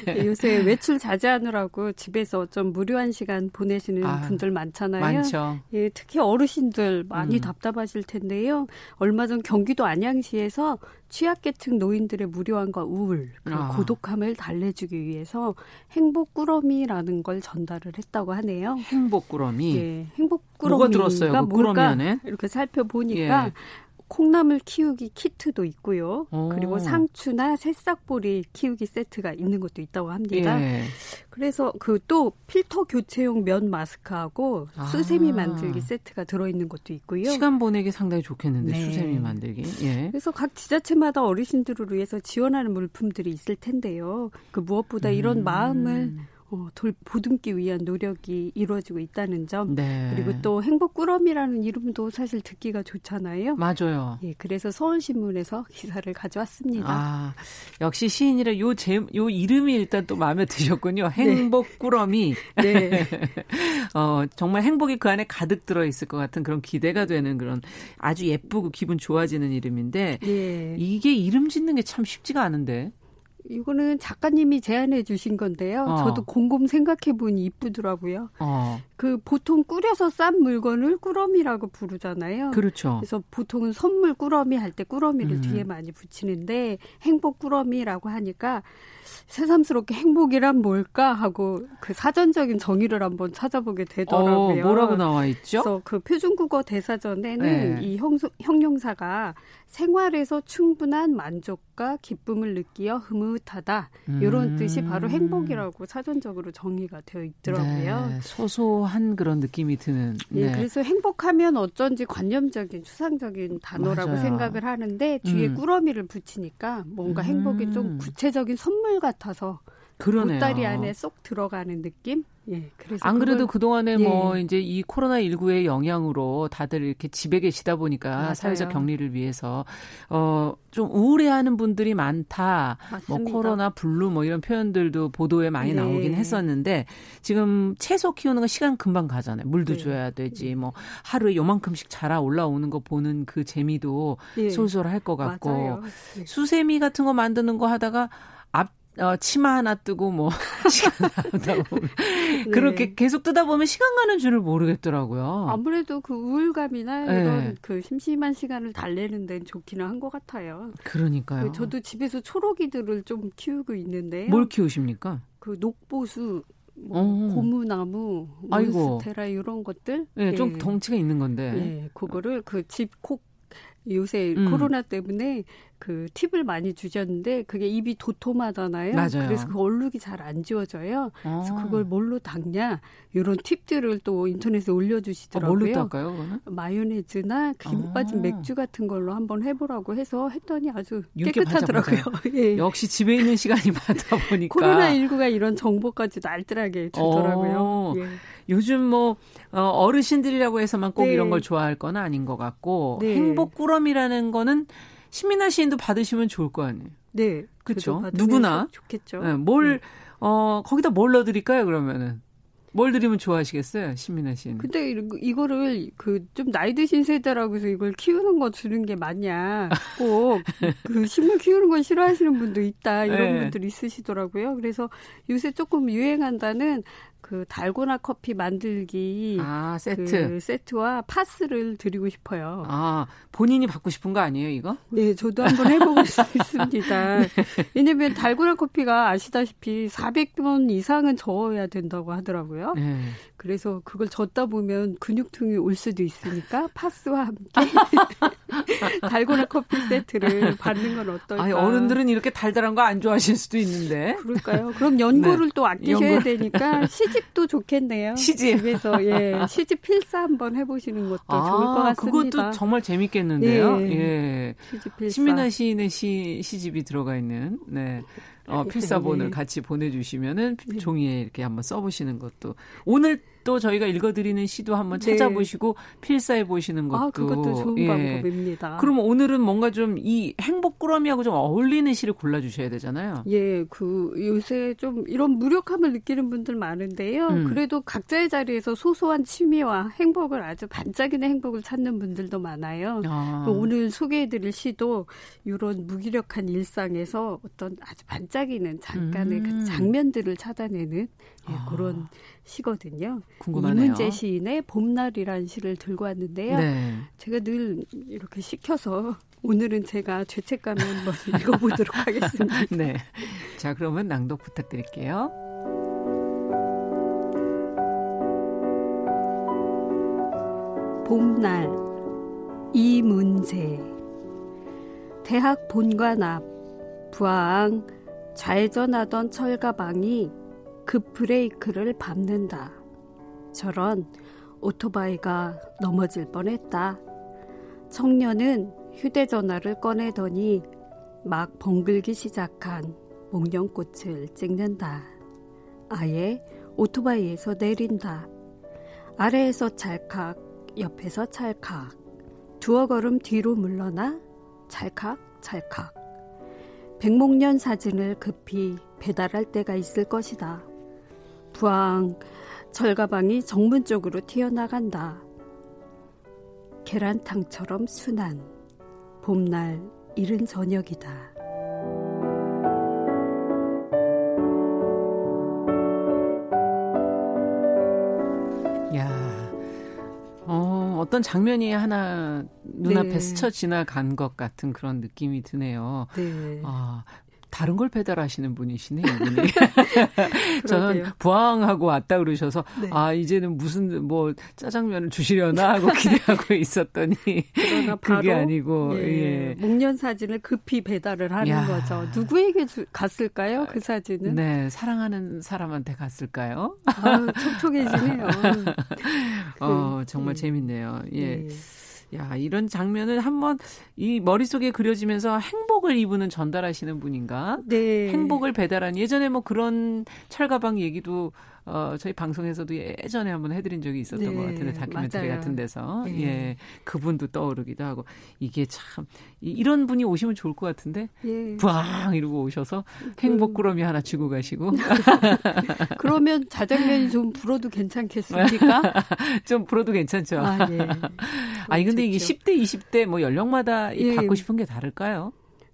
네. 요새 외출 자제하느라고 집에서 좀 무료한 시간 보내시는 분들 많잖아요. 많죠. 예, 특히 어르신들 많이 답답하실 텐데요. 얼마 전 경기도 안양시에서 취약계층 노인들의 무료함과 우울, 그리고 고독함을 달래주기 위해서 행복꾸러미라는 걸 전달을 했다고 하네요. 행복꾸러미? 예, 행복꾸러미가 뭐가 들었어요? 그 꾸러미 안에? 이렇게 살펴보니까 예. 콩나물 키우기 키트도 있고요. 그리고 상추나 새싹보리 키우기 세트가 있는 것도 있다고 합니다. 예. 그래서 그 또 필터 교체용 면 마스크하고 수세미 만들기 세트가 들어있는 것도 있고요. 시간 보내기 상당히 좋겠는데 네. 수세미 만들기. 예. 그래서 각 지자체마다 어르신들을 위해서 지원하는 물품들이 있을 텐데요. 그 무엇보다 이런 마음을 보듬기 위한 노력이 이루어지고 있다는 점. 네. 그리고 또 행복꾸러미라는 이름도 사실 듣기가 좋잖아요. 맞아요. 예, 그래서 서울신문에서 기사를 가져왔습니다. 아, 역시 시인이라 요 이름이 일단 또 마음에 드셨군요. 행복꾸러미. 네. 네. 정말 행복이 그 안에 가득 들어있을 것 같은 그런 기대가 되는 그런 아주 예쁘고 기분 좋아지는 이름인데 예. 이게 이름 짓는 게 참 쉽지가 않은데. 이거는 작가님이 제안해 주신 건데요. 저도 곰곰 생각해 보니 이쁘더라고요. 그 보통 꾸려서 싼 물건을 꾸러미라고 부르잖아요. 그렇죠. 그래서 보통은 선물 꾸러미 할 때 꾸러미를 뒤에 많이 붙이는데 행복 꾸러미라고 하니까 새삼스럽게 행복이란 뭘까 하고 그 사전적인 정의를 한번 찾아보게 되더라고요. 뭐라고 나와 있죠? 그래서 그 표준국어 대사전에는 네. 이 형용사가 생활에서 충분한 만족과 기쁨을 느끼어 흐뭇하다. 이런 뜻이 바로 행복이라고 사전적으로 정의가 되어 있더라고요. 네, 소소한 그런 느낌이 드는. 네. 네, 그래서 행복하면 어쩐지 관념적인 추상적인 단어라고 맞아요. 생각을 하는데 뒤에 꾸러미를 붙이니까 뭔가 행복이 좀 구체적인 선물 같아서 그러네요. 보따리 안에 쏙 들어가는 느낌? 예, 그래서 안 그래도 그동안에 예. 이제 이 코로나19의 영향으로 다들 이렇게 집에 계시다 보니까 맞아요. 사회적 격리를 위해서, 좀 우울해하는 분들이 많다. 맞습니다. 코로나 블루 이런 표현들도 보도에 많이 네. 나오긴 했었는데 지금 채소 키우는 거 시간 금방 가잖아요. 물도 네. 줘야 되지. 하루에 요만큼씩 자라 올라오는 거 보는 그 재미도 네. 솔솔할 것 같고. 네. 수세미 같은 거 만드는 거 하다가 치마 하나 뜨고 시간 나온다고 그렇게 계속 뜨다 보면 시간 가는 줄을 모르겠더라고요. 아무래도 그 우울감이나 네. 이런 그 심심한 시간을 달래는 데는 좋기는 한 것 같아요. 그러니까요. 저도 집에서 초록이들을 좀 키우고 있는데요. 뭘 키우십니까? 그 녹보수. 고무나무, 몬스테라 이런 것들. 네, 예. 좀 덩치가 있는 건데. 네, 그거를 그 집콕 요새 코로나 때문에 그 팁을 많이 주셨는데 그게 입이 도톰하잖아요. 맞아요. 그래서 그 얼룩이 잘 안 지워져요. 그래서 그걸 뭘로 닦냐 이런 팁들을 또 인터넷에 올려주시더라고요. 뭘로 닦아요? 그거는? 마요네즈나 김 빠진 맥주 같은 걸로 한번 해보라고 해서 했더니 아주 깨끗하더라고요. 예. 역시 집에 있는 시간이 많다 보니까 코로나19가 이런 정보까지 알뜰하게 주더라고요. 예. 요즘 어르신들이라고 해서만 꼭 네. 이런 걸 좋아할 건 아닌 것 같고 네. 행복 꾸러미라는 거는 신민아 시인도 받으시면 좋을 거 아니에요. 네, 그렇죠. 누구나 좋겠죠. 네, 거기다 뭘 넣어드릴까요? 그러면은 뭘 드리면 좋아하시겠어요, 신민아 시인? 근데 이거를 좀 나이 드신 세대라고 해서 이걸 키우는 거 주는 게 맞냐? 꼭 그 식물 키우는 건 싫어하시는 분도 있다 이런 네. 분들 있으시더라고요. 그래서 요새 조금 유행한다는. 그 달고나 커피 만들기 세트. 그 세트와 파스를 드리고 싶어요. 본인이 받고 싶은 거 아니에요, 이거? 네, 저도 한번 해보고 싶습니다. 네. 왜냐면 달고나 커피가 아시다시피 400원 이상은 저어야 된다고 하더라고요. 네. 그래서 그걸 젓다 보면 근육통이 올 수도 있으니까 파스와 함께 달고나 커피 세트를 받는 건 어떨까? 어른들은 이렇게 달달한 거 안 좋아하실 수도 있는데. 그럴까요? 그럼 연고를 네. 또 아끼셔야 되니까 시집도 좋겠네요. 시집. 집에서 시집 필사 한번 해보시는 것도 좋을 것 같습니다. 그것도 정말 재밌겠는데요. 예. 예. 시집 필사. 신민아 시인의 시집이 들어가 있는 네. 필사본을 같이 보내주시면은 네. 종이에 이렇게 한번 써보시는 것도 오늘 또 저희가 읽어드리는 시도 한번 찾아보시고 네. 필사해보시는 것도 그것도 좋은 방법입니다. 그럼 오늘은 뭔가 좀 이 행복 꾸러미하고 좀 어울리는 시를 골라주셔야 되잖아요. 예, 요새 좀 이런 무력함을 느끼는 분들 많은데요. 그래도 각자의 자리에서 소소한 취미와 행복을 아주 반짝이는 행복을 찾는 분들도 많아요. 오늘 소개해드릴 시도 이런 무기력한 일상에서 어떤 아주 반짝이는 잠깐의 그 장면들을 찾아내는 그런 시거든요. 궁금하네요. 이문재 시인의 봄날이라는 시를 들고 왔는데요. 네. 제가 늘 이렇게 시켜서 오늘은 제가 죄책감을 한번 읽어보도록 하겠습니다. 네. 자, 그러면 낭독 부탁드릴게요. 봄날 이문재 대학 본관 앞 부항 좌회전하던 철가방이 급 브레이크를 밟는다. 저런 오토바이가 넘어질 뻔했다. 청년은 휴대전화를 꺼내더니 막 벙글기 시작한 목련꽃을 찍는다. 아예 오토바이에서 내린다. 아래에서 찰칵, 옆에서 찰칵. 두어 걸음 뒤로 물러나 찰칵, 찰칵. 백목련 사진을 급히 배달할 때가 있을 것이다. 부앙, 철가방이 정문 쪽으로 튀어나간다. 계란탕처럼 순한 봄날 이른 저녁이다. 어떤 장면이 하나 눈앞에 스쳐 지나간 것 같은 그런 느낌이 드네요. 네. 다른 걸 배달하시는 분이시네요. 저는 부항하고 왔다 그러셔서 네. 아 이제는 무슨 뭐 짜장면을 주시려나 하고 기대하고 있었더니 그러나 바로 그게 아니고 예, 예. 목련 사진을 급히 배달을 하는 야. 거죠. 누구에게 갔을까요? 그 사진은? 네. 사랑하는 사람한테 갔을까요? 아유, 촉촉해지네요. 정말 재밌네요. 예. 네. 야, 이런 장면은 한번 이 머릿속에 그려지면서 행복을 이분은 전달하시는 분인가? 네. 행복을 배달한 예전에 뭐 그런 철가방 얘기도 저희 방송에서도 예전에 한번 해드린 적이 있었던 것 같은데 다큐멘터리 맞아요. 같은 데서 네. 예 그분도 떠오르기도 하고 이게 참 이런 분이 오시면 좋을 것 같은데 부앙 이러고 오셔서 행복구러미 하나 주고 가시고 그러면 자장면이 좀 불어도 괜찮겠습니까? 좀 불어도 괜찮죠. 아, 예. 아니 근데 이게 10대 20대 뭐 연령마다 예. 받고 싶은 게 다를까요?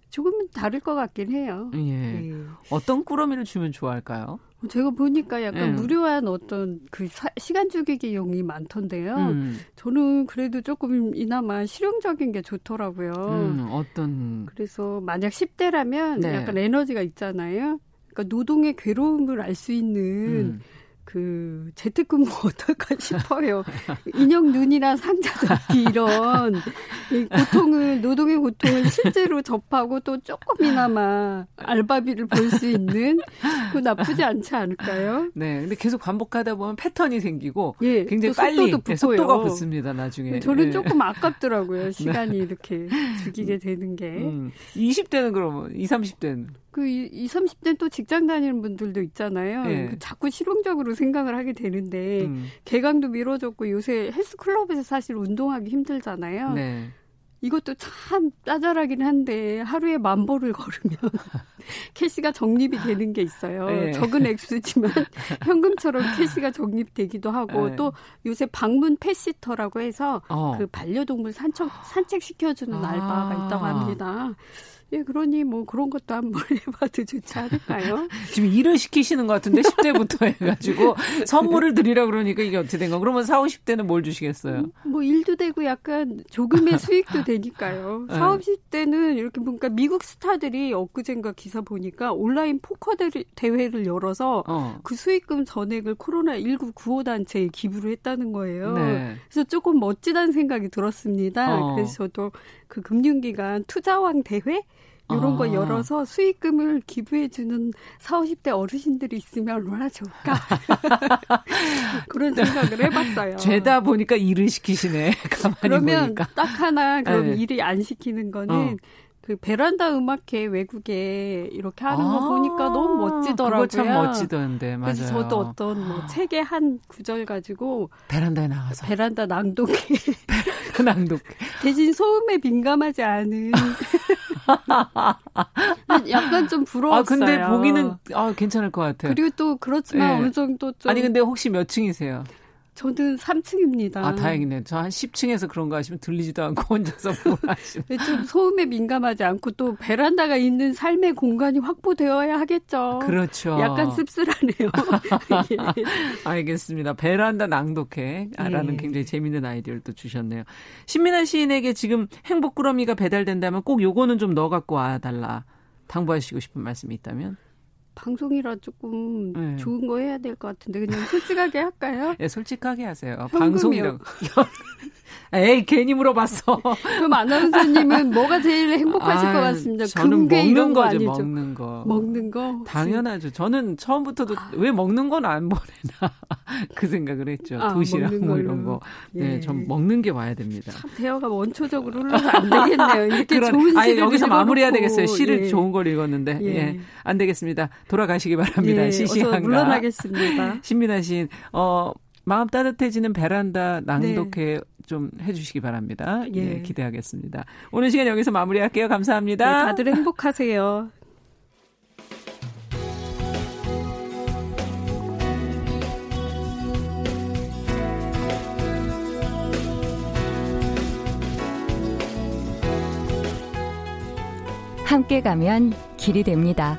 조금은 다를 것 같긴 해요. 예. 예. 어떤 꾸러미를 주면 좋아할까요? 제가 보니까 약간 무료한 어떤 그 시간 죽이기용이 많던데요. 저는 그래도 조금 이나마 실용적인 게 좋더라고요. 어떤? 그래서 만약 10대라면 네. 약간 에너지가 있잖아요. 그러니까 노동의 괴로움을 알 수 있는 그 재택근무 어떨까 싶어요. 인형 눈이나 상자 잡기 이런 고통을 노동의 고통을 실제로 접하고 또 조금이나마 알바비를 벌 수 있는 그 나쁘지 않지 않을까요? 네, 근데 계속 반복하다 보면 패턴이 생기고 예, 굉장히 빨리 속도가 붙습니다. 나중에 저는 조금 아깝더라고요. 시간이 이렇게 죽이게 되는 게 20대는 그러면 20, 30대는? 그 20, 30대는 또 직장 다니는 분들도 있잖아요. 예. 그 자꾸 실용적으로 생각을 하게 되는데 개강도 미뤄졌고 요새 헬스클럽에서 사실 운동하기 힘들잖아요. 네. 이것도 참 짜잘하긴 한데 하루에 10,000보를 걸으면 캐시가 적립이 되는 게 있어요. 예. 적은 액수지만 현금처럼 캐시가 적립되기도 하고 예. 또 요새 방문 펫시터라고 해서 그 반려동물 산책시켜주는 알바가 있다고 합니다. 예, 그러니 뭐 그런 것도 한번 해봐도 좋지 않을까요? 지금 일을 시키시는 것 같은데 10대부터 해가지고 선물을 드리라 그러니까 이게 어떻게 된 거? 그러면 40, 50대는 뭘 주시겠어요? 뭐 일도 되고 약간 조금의 수익도 되니까요. 40, 50대는 이렇게 보니까 미국 스타들이 엊그젠가 기사 보니까 온라인 포커 대회를 열어서 그 수익금 전액을 코로나19 구호단체에 기부를 했다는 거예요. 네. 그래서 조금 멋지다는 생각이 들었습니다. 그래서 저도 그 금융기관 투자왕 대회? 이런 거 열어서 수익금을 기부해 주는 40, 50대 어르신들이 있으면 얼마나 좋을까 그런 생각을 해봤어요. 죄다 보니까 일을 시키시네. 가만히 그러면 보니까. 딱 하나 그럼 일이 안 시키는 거는 그 베란다 음악회 외국에 이렇게 하는 거 보니까 너무 멋지더라고요. 그거 참 멋지던데. 맞아요. 그래서 저도 어떤 뭐 책의 한 구절 가지고 베란다에 나가서 베란다 낭독회 대신 소음에 민감하지 않은 약간 좀 부러웠어요. 아 근데 보기는 괜찮을 것 같아요. 그리고 또 그렇지만 어느 정도 좀 아니 근데 혹시 몇 층이세요? 저는 3층입니다. 아 다행이네. 저 한 10층에서 그런 거 하시면 들리지도 않고 혼자서 뭘 하시면 좀 소음에 민감하지 않고 또 베란다가 있는 삶의 공간이 확보되어야 하겠죠. 그렇죠. 약간 씁쓸하네요. 예. 알겠습니다. 베란다 낭독회라는 굉장히 재밌는 아이디어를 또 주셨네요. 신민아 시인에게 지금 행복꾸러미가 배달된다면 꼭 요거는 좀 넣어 갖고 와달라 당부하시고 싶은 말씀이 있다면? 방송이라 조금 좋은 거 해야 될 것 같은데 그냥 솔직하게 할까요? 예, 솔직하게 하세요. 방송이라고. 에이 괜히 물어봤어. 그럼 아나운서님은 뭐가 제일 행복하실 것 같습니다. 저는 먹는 거죠. 먹는 거. 먹는 거? 당연하죠. 저는 처음부터도 왜 먹는 건 안 보내나 그 생각을 했죠. 도시락 뭐 이런 거. 네, 전 먹는 게 와야 됩니다. 참 대화가 원초적으로 흘러서 안 되겠네요. 이렇게 좋은 시를 여기서 마무리해야 되겠어요. 시를 좋은 걸 읽었는데. 안 되겠습니다. 돌아가시기 바랍니다. 예, 시시한가. 어서 물러나겠습니다. 신민아 씨, 마음 따뜻해지는 베란다 낭독회 네. 좀 해주시기 바랍니다. 예. 예, 기대하겠습니다. 오늘 시간 여기서 마무리할게요. 감사합니다. 네, 다들 행복하세요. 함께 가면 길이 됩니다.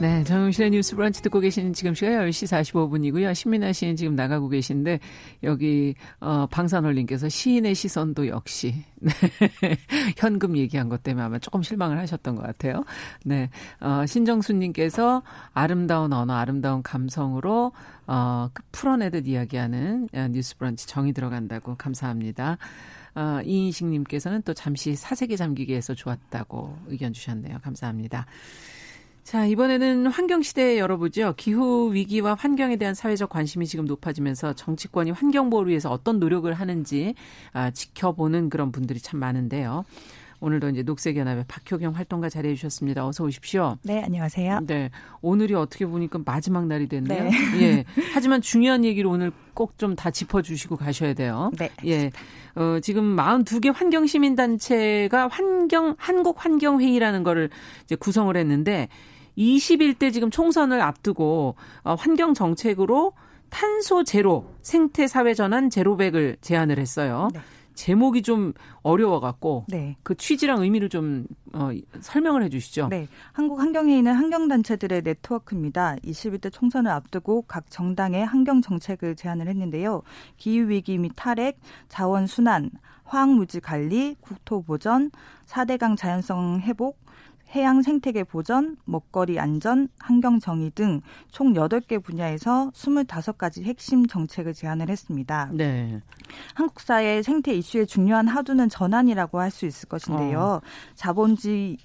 네, 정영실의 뉴스브런치 듣고 계시는 지금 시각 10시 45분이고요. 신민아 씨는 지금 나가고 계신데 여기 방산홀님께서 시인의 시선도 역시 네. 현금 얘기한 것 때문에 아마 조금 실망을 하셨던 것 같아요. 네, 신정수님께서 아름다운 언어, 아름다운 감성으로 풀어내듯 이야기하는 뉴스브런치 정이 들어간다고 감사합니다. 이인식님께서는 또 잠시 사색에 잠기게 해서 좋았다고 의견 주셨네요. 감사합니다. 자, 이번에는 환경시대에 열어보죠. 기후위기와 환경에 대한 사회적 관심이 지금 높아지면서 정치권이 환경보호를 위해서 어떤 노력을 하는지 지켜보는 그런 분들이 참 많은데요. 오늘도 이제 녹색연합의 박효경 활동가 자리해 주셨습니다. 어서 오십시오. 네, 안녕하세요. 네, 오늘이 어떻게 보니까 마지막 날이 됐네요. 네. 예, 하지만 중요한 얘기를 오늘 꼭 좀 다 짚어주시고 가셔야 돼요. 네. 예, 지금 42개 환경시민단체가 한국환경회의라는 거를 이제 구성을 했는데 21대 지금 총선을 앞두고 환경정책으로 탄소 제로, 생태사회 전환 제로백을 제안을 했어요. 네. 제목이 좀 어려워갖고 네. 그 취지랑 의미를 좀 설명을 해 주시죠. 네, 한국환경회의는 환경단체들의 네트워크입니다. 21대 총선을 앞두고 각 정당의 환경정책을 제안을 했는데요. 기후위기 및 탈핵, 자원순환, 화학물질 관리, 국토보전, 4대강 자연성 회복, 해양 생태계 보전, 먹거리 안전, 환경 정의 등 총 8개 분야에서 25가지 핵심 정책을 제안을 했습니다. 네. 한국 사회 생태 이슈의 중요한 화두는 전환이라고 할 수 있을 것인데요. 자본주의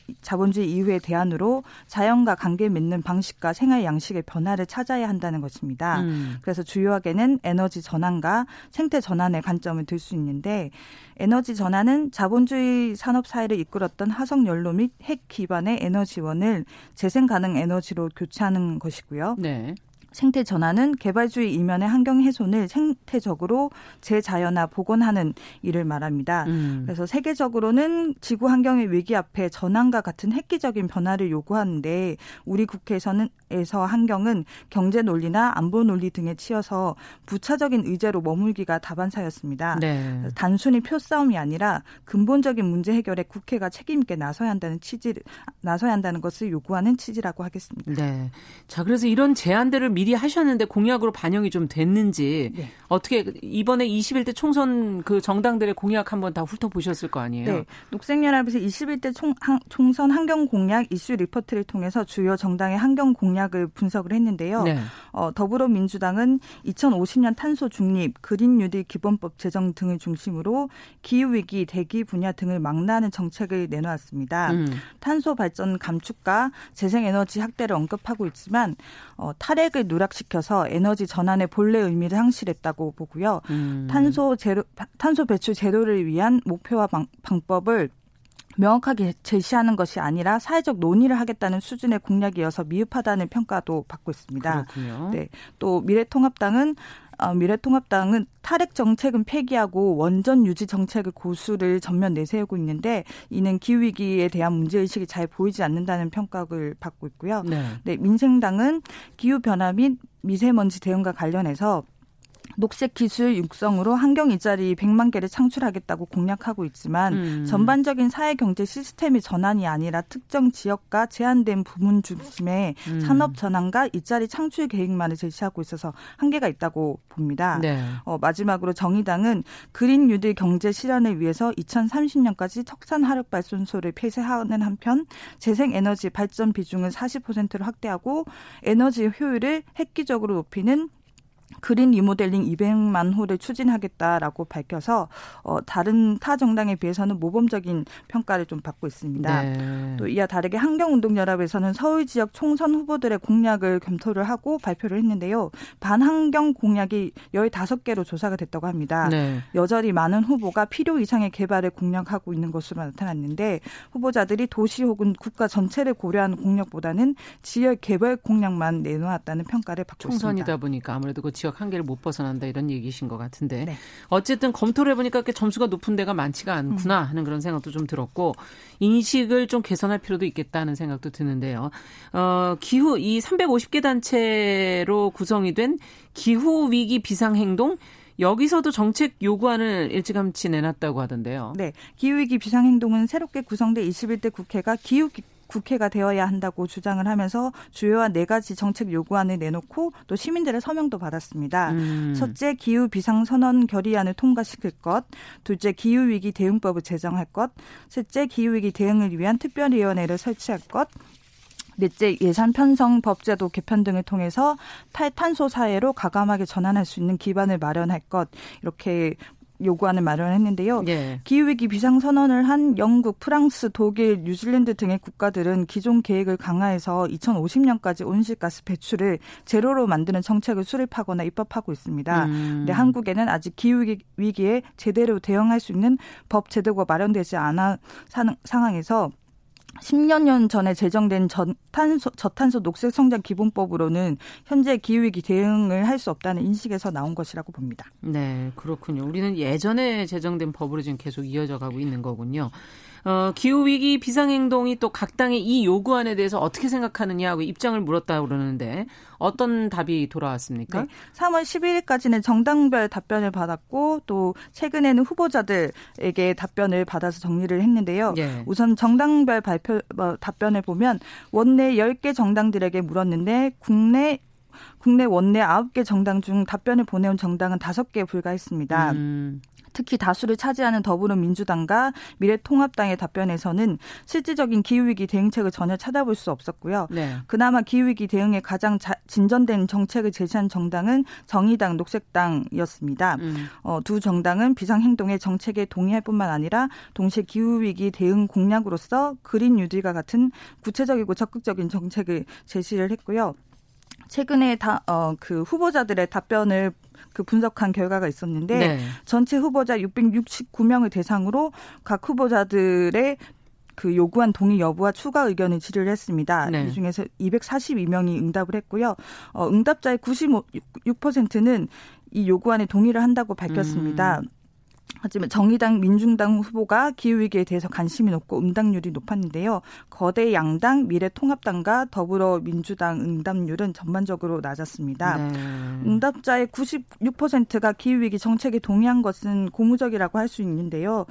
이후의 대안으로 자연과 관계 맺는 방식과 생활 양식의 변화를 찾아야 한다는 것입니다. 그래서 주요하게는 에너지 전환과 생태 전환의 관점을 들 수 있는데 에너지 전환은 자본주의 산업 사회를 이끌었던 화석연료 및 핵 기반의 에너지원을 재생 가능 에너지로 교체하는 것이고요. 네. 생태 전환은 개발주의 이면의 환경 훼손을 생태적으로 재자연화 복원하는 일을 말합니다. 그래서 세계적으로는 지구 환경의 위기 앞에 전환과 같은 획기적인 변화를 요구하는데 우리 국회에서 환경은 경제 논리나 안보 논리 등에 치여서 부차적인 의제로 머물기가 다반사였습니다. 네. 단순히 표싸움이 아니라 근본적인 문제 해결에 국회가 책임 있게 나서야 한다는 것을 요구하는 취지라고 하겠습니다. 네. 자, 그래서 이런 제안들을 미리 하셨는데 공약으로 반영이 좀 됐는지 네. 어떻게 이번에 21대 총선 그 정당들의 공약 한번 다 훑어보셨을 거 아니에요? 네. 녹색연합에서 21대 총선 환경공약 이슈 리포트를 통해서 주요 정당의 환경공약을 분석을 했는데요. 네. 더불어민주당은 2050년 탄소 중립, 그린 뉴딜 기본법 제정 등을 중심으로 기후위기, 대기 분야 등을 망라하는 정책을 내놓았습니다. 탄소 발전 감축과 재생에너지 확대를 언급하고 있지만 탈핵을 누락시켜서 에너지 전환의 본래 의미를 상실했다고 보고요. 탄소 배출 제로를 위한 목표와 방법을 명확하게 제시하는 것이 아니라 사회적 논의를 하겠다는 수준의 공약이어서 미흡하다는 평가도 받고 있습니다. 그렇군요. 네, 또 미래통합당은 탈핵 정책은 폐기하고 원전 유지 정책의 고수를 전면 내세우고 있는데 이는 기후위기에 대한 문제의식이 잘 보이지 않는다는 평가를 받고 있고요. 네. 네, 민생당은 기후변화 및 미세먼지 대응과 관련해서 녹색 기술 육성으로 환경 일자리 100만 개를 창출하겠다고 공약하고 있지만 전반적인 사회경제 시스템의 전환이 아니라 특정 지역과 제한된 부문 중심의 산업 전환과 일자리 창출 계획만을 제시하고 있어서 한계가 있다고 봅니다. 네. 마지막으로 정의당은 그린 뉴딜 경제 실현을 위해서 2030년까지 석탄 화력 발전소를 폐쇄하는 한편 재생에너지 발전 비중을 40%로 확대하고 에너지 효율을 획기적으로 높이는 그린 리모델링 200만 호를 추진하겠다라고 밝혀서 다른 타 정당에 비해서는 모범적인 평가를 좀 받고 있습니다. 네. 또 이와 다르게 환경운동연합에서는 서울 지역 총선 후보들의 공약을 검토를 하고 발표를 했는데요. 반환경 공약이 15개로 조사가 됐다고 합니다. 네. 여전히 많은 후보가 필요 이상의 개발을 공략하고 있는 것으로 나타났는데 후보자들이 도시 혹은 국가 전체를 고려한 공약보다는 지역 개발 공약만 내놓았다는 평가를 받고 있습니다. 총선이다 보니까 아무래도 그 지역 한계를 못 벗어난다 이런 얘기신 것 같은데 네. 어쨌든 검토를 해보니까 이렇게 점수가 높은 데가 많지가 않구나 하는 그런 생각도 좀 들었고 인식을 좀 개선할 필요도 있겠다는 생각도 드는데요. 기후 이 350개 단체로 구성이 된 기후위기비상행동 여기서도 정책 요구안을 일찌감치 내놨다고 하던데요. 네, 기후위기비상행동은 새롭게 구성된 21대 국회가 국회가 되어야 한다고 주장을 하면서 주요한 4가지 정책 요구안을 내놓고 또 시민들의 서명도 받았습니다. 첫째, 기후 비상선언 결의안을 통과시킬 것. 둘째, 기후위기 대응법을 제정할 것. 셋째, 기후위기 대응을 위한 특별위원회를 설치할 것. 넷째, 예산 편성, 법제도 개편 등을 통해서 탈탄소 사회로 과감하게 전환할 수 있는 기반을 마련할 것. 이렇게 요구안을 마련했는데요. 예. 기후위기 비상선언을 한 영국, 프랑스, 독일, 뉴질랜드 등의 국가들은 기존 계획을 강화해서 2050년까지 온실가스 배출을 제로로 만드는 정책을 수립하거나 입법하고 있습니다. 근데 한국에는 아직 기후위기에 제대로 대응할 수 있는 법 제도가 마련되지 않은 상황에서 10년 전에 제정된 저탄소 녹색성장 기본법으로는 현재 기후위기 대응을 할 수 없다는 인식에서 나온 것이라고 봅니다. 네, 그렇군요. 우리는 예전에 제정된 법으로 지금 계속 이어져가고 있는 거군요. 기후위기 비상행동이 또 각 당의 이 요구안에 대해서 어떻게 생각하느냐 하고 입장을 물었다고 그러는데 어떤 답이 돌아왔습니까? 네, 3월 11일까지는 정당별 답변을 받았고 또 최근에는 후보자들에게 답변을 받아서 정리를 했는데요. 네. 우선 정당별 답변을 보면 원내 10개 정당들에게 물었는데 국내 원내 9개 정당 중 답변을 보내온 정당은 5개에 불과했습니다. 특히 다수를 차지하는 더불어민주당과 미래통합당의 답변에서는 실질적인 기후위기 대응책을 전혀 찾아볼 수 없었고요. 네. 그나마 기후위기 대응에 가장 진전된 정책을 제시한 정당은 정의당, 녹색당이었습니다. 두 정당은 비상행동의 정책에 동의할 뿐만 아니라 동시에 기후위기 대응 공약으로서 그린 뉴딜과 같은 구체적이고 적극적인 정책을 제시를 했고요. 최근에 그 후보자들의 답변을 그 분석한 결과가 있었는데 네. 전체 후보자 669명을 대상으로 각 후보자들의 그 요구한 동의 여부와 추가 의견을 질의를 했습니다. 네. 이 중에서 242명이 응답을 했고요. 응답자의 96%는 이 요구안에 동의를 한다고 밝혔습니다. 하지만 정의당, 민중당 후보가 기후위기에 대해서 관심이 높고 응답률이 높았는데요. 거대 양당, 미래통합당과 더불어민주당 응답률은 전반적으로 낮았습니다. 네. 응답자의 96%가 기후위기 정책에 동의한 것은 고무적이라고 할 수 있는데요.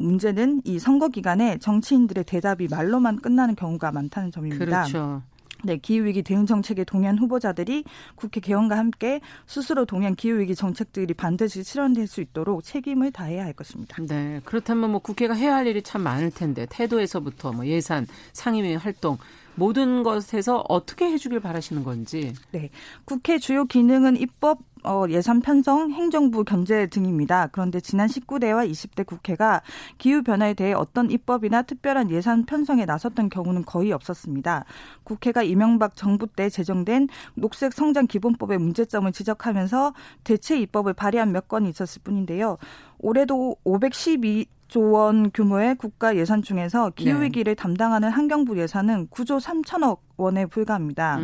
문제는 이 선거 기간에 정치인들의 대답이 말로만 끝나는 경우가 많다는 점입니다. 그렇죠. 네, 기후위기 대응 정책에 동의한 후보자들이 국회 개원과 함께 스스로 동의한 기후위기 정책들이 반드시 실현될 수 있도록 책임을 다해야 할 것입니다. 네, 그렇다면 뭐 국회가 해야 할 일이 참 많을 텐데 태도에서부터 뭐 예산, 상임위 활동 모든 것에서 어떻게 해주길 바라시는 건지. 네, 국회 주요 기능은 입법, 예산 편성, 행정부 견제 등입니다. 그런데 지난 19대와 20대 국회가 기후변화에 대해 어떤 입법이나 특별한 예산 편성에 나섰던 경우는 거의 없었습니다. 국회가 이명박 정부 때 제정된 녹색성장기본법의 문제점을 지적하면서 대체 입법을 발의한 몇 건이 있었을 뿐인데요. 올해도 512조 원 규모의 국가 예산 중에서 기후위기를 담당하는 환경부 예산은 9조 3천억 원에 불과합니다.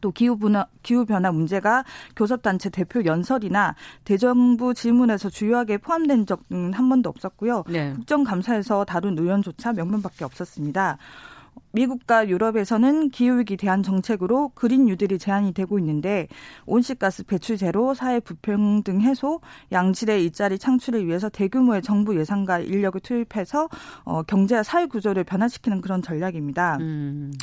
또 기후변화 문제가 교섭단체 대표 연설이나 대정부 질문에서 주요하게 포함된 적은 한 번도 없었고요. 네. 국정감사에서 다룬 의원조차 몇 명밖에 없었습니다. 미국과 유럽에서는 기후위기 대한 정책으로 그린 뉴딜이 제안이 되고 있는데 온실가스 배출 제로, 사회 불평등 해소, 양질의 일자리 창출을 위해서 대규모의 정부 예산과 인력을 투입해서 경제와 사회 구조를 변화시키는 그런 전략입니다.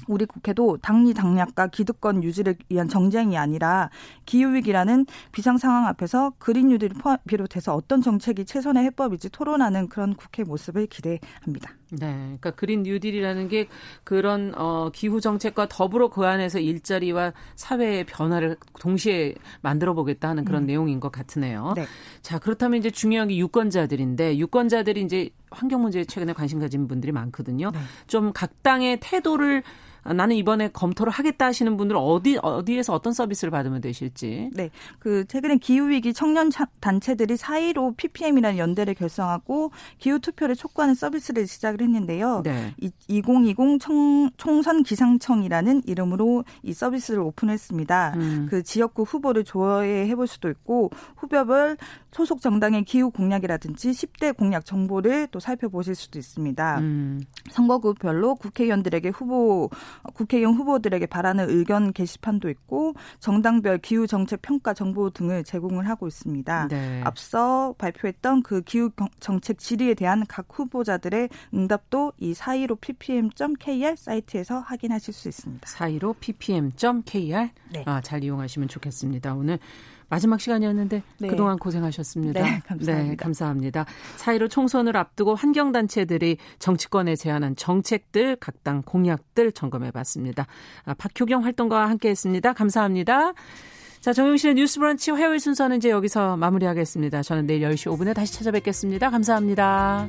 우리 국회도 당리 당략과 기득권 유지를 위한 정쟁이 아니라 기후위기라는 비상상황 앞에서 그린 뉴딜을 비롯해서 어떤 정책이 최선의 해법일지 토론하는 그런 국회 모습을 기대합니다. 네, 그러니까 그린 뉴딜이라는 게 그 그런 기후 정책과 더불어 그 안에서 일자리와 사회의 변화를 동시에 만들어 보겠다 하는 그런 내용인 것 같으네요. 네. 자, 그렇다면 이제 중요한 게 유권자들인데 유권자들이 이제 환경 문제에 최근에 관심 가진 분들이 많거든요. 네. 좀 각 당의 태도를 나는 이번에 검토를 하겠다 하시는 분들은 어디에서 어떤 서비스를 받으면 되실지. 네. 그 최근에 기후위기 청년 단체들이 415ppm이라는 연대를 결성하고 기후투표를 촉구하는 서비스를 시작을 했는데요. 네. 2020 총선기상청이라는 이름으로 이 서비스를 오픈했습니다. 그 지역구 후보를 조회해 볼 수도 있고 후보별 소속 정당의 기후 공약이라든지 10대 공약 정보를 또 살펴보실 수도 있습니다. 선거구별로 국회의원 후보들에게 바라는 의견 게시판도 있고 정당별 기후 정책 평가 정보 등을 제공을 하고 있습니다. 네. 앞서 발표했던 그 기후 정책 질의에 대한 각 후보자들의 응답도 이 415ppm.kr 사이트에서 확인하실 수 있습니다. 415ppm.kr 네. 아, 잘 이용하시면 좋겠습니다. 오늘 마지막 시간이었는데 네. 그동안 고생하셨습니다. 네, 감사합니다. 네, 감사합니다. 4.15 총선을 앞두고 환경단체들이 정치권에 제안한 정책들, 각 당 공약들 점검해봤습니다. 박효경 활동가와 함께했습니다. 감사합니다. 자, 정영실의 뉴스브런치 화요일 순서는 이제 여기서 마무리하겠습니다. 저는 내일 10시 5분에 다시 찾아뵙겠습니다. 감사합니다.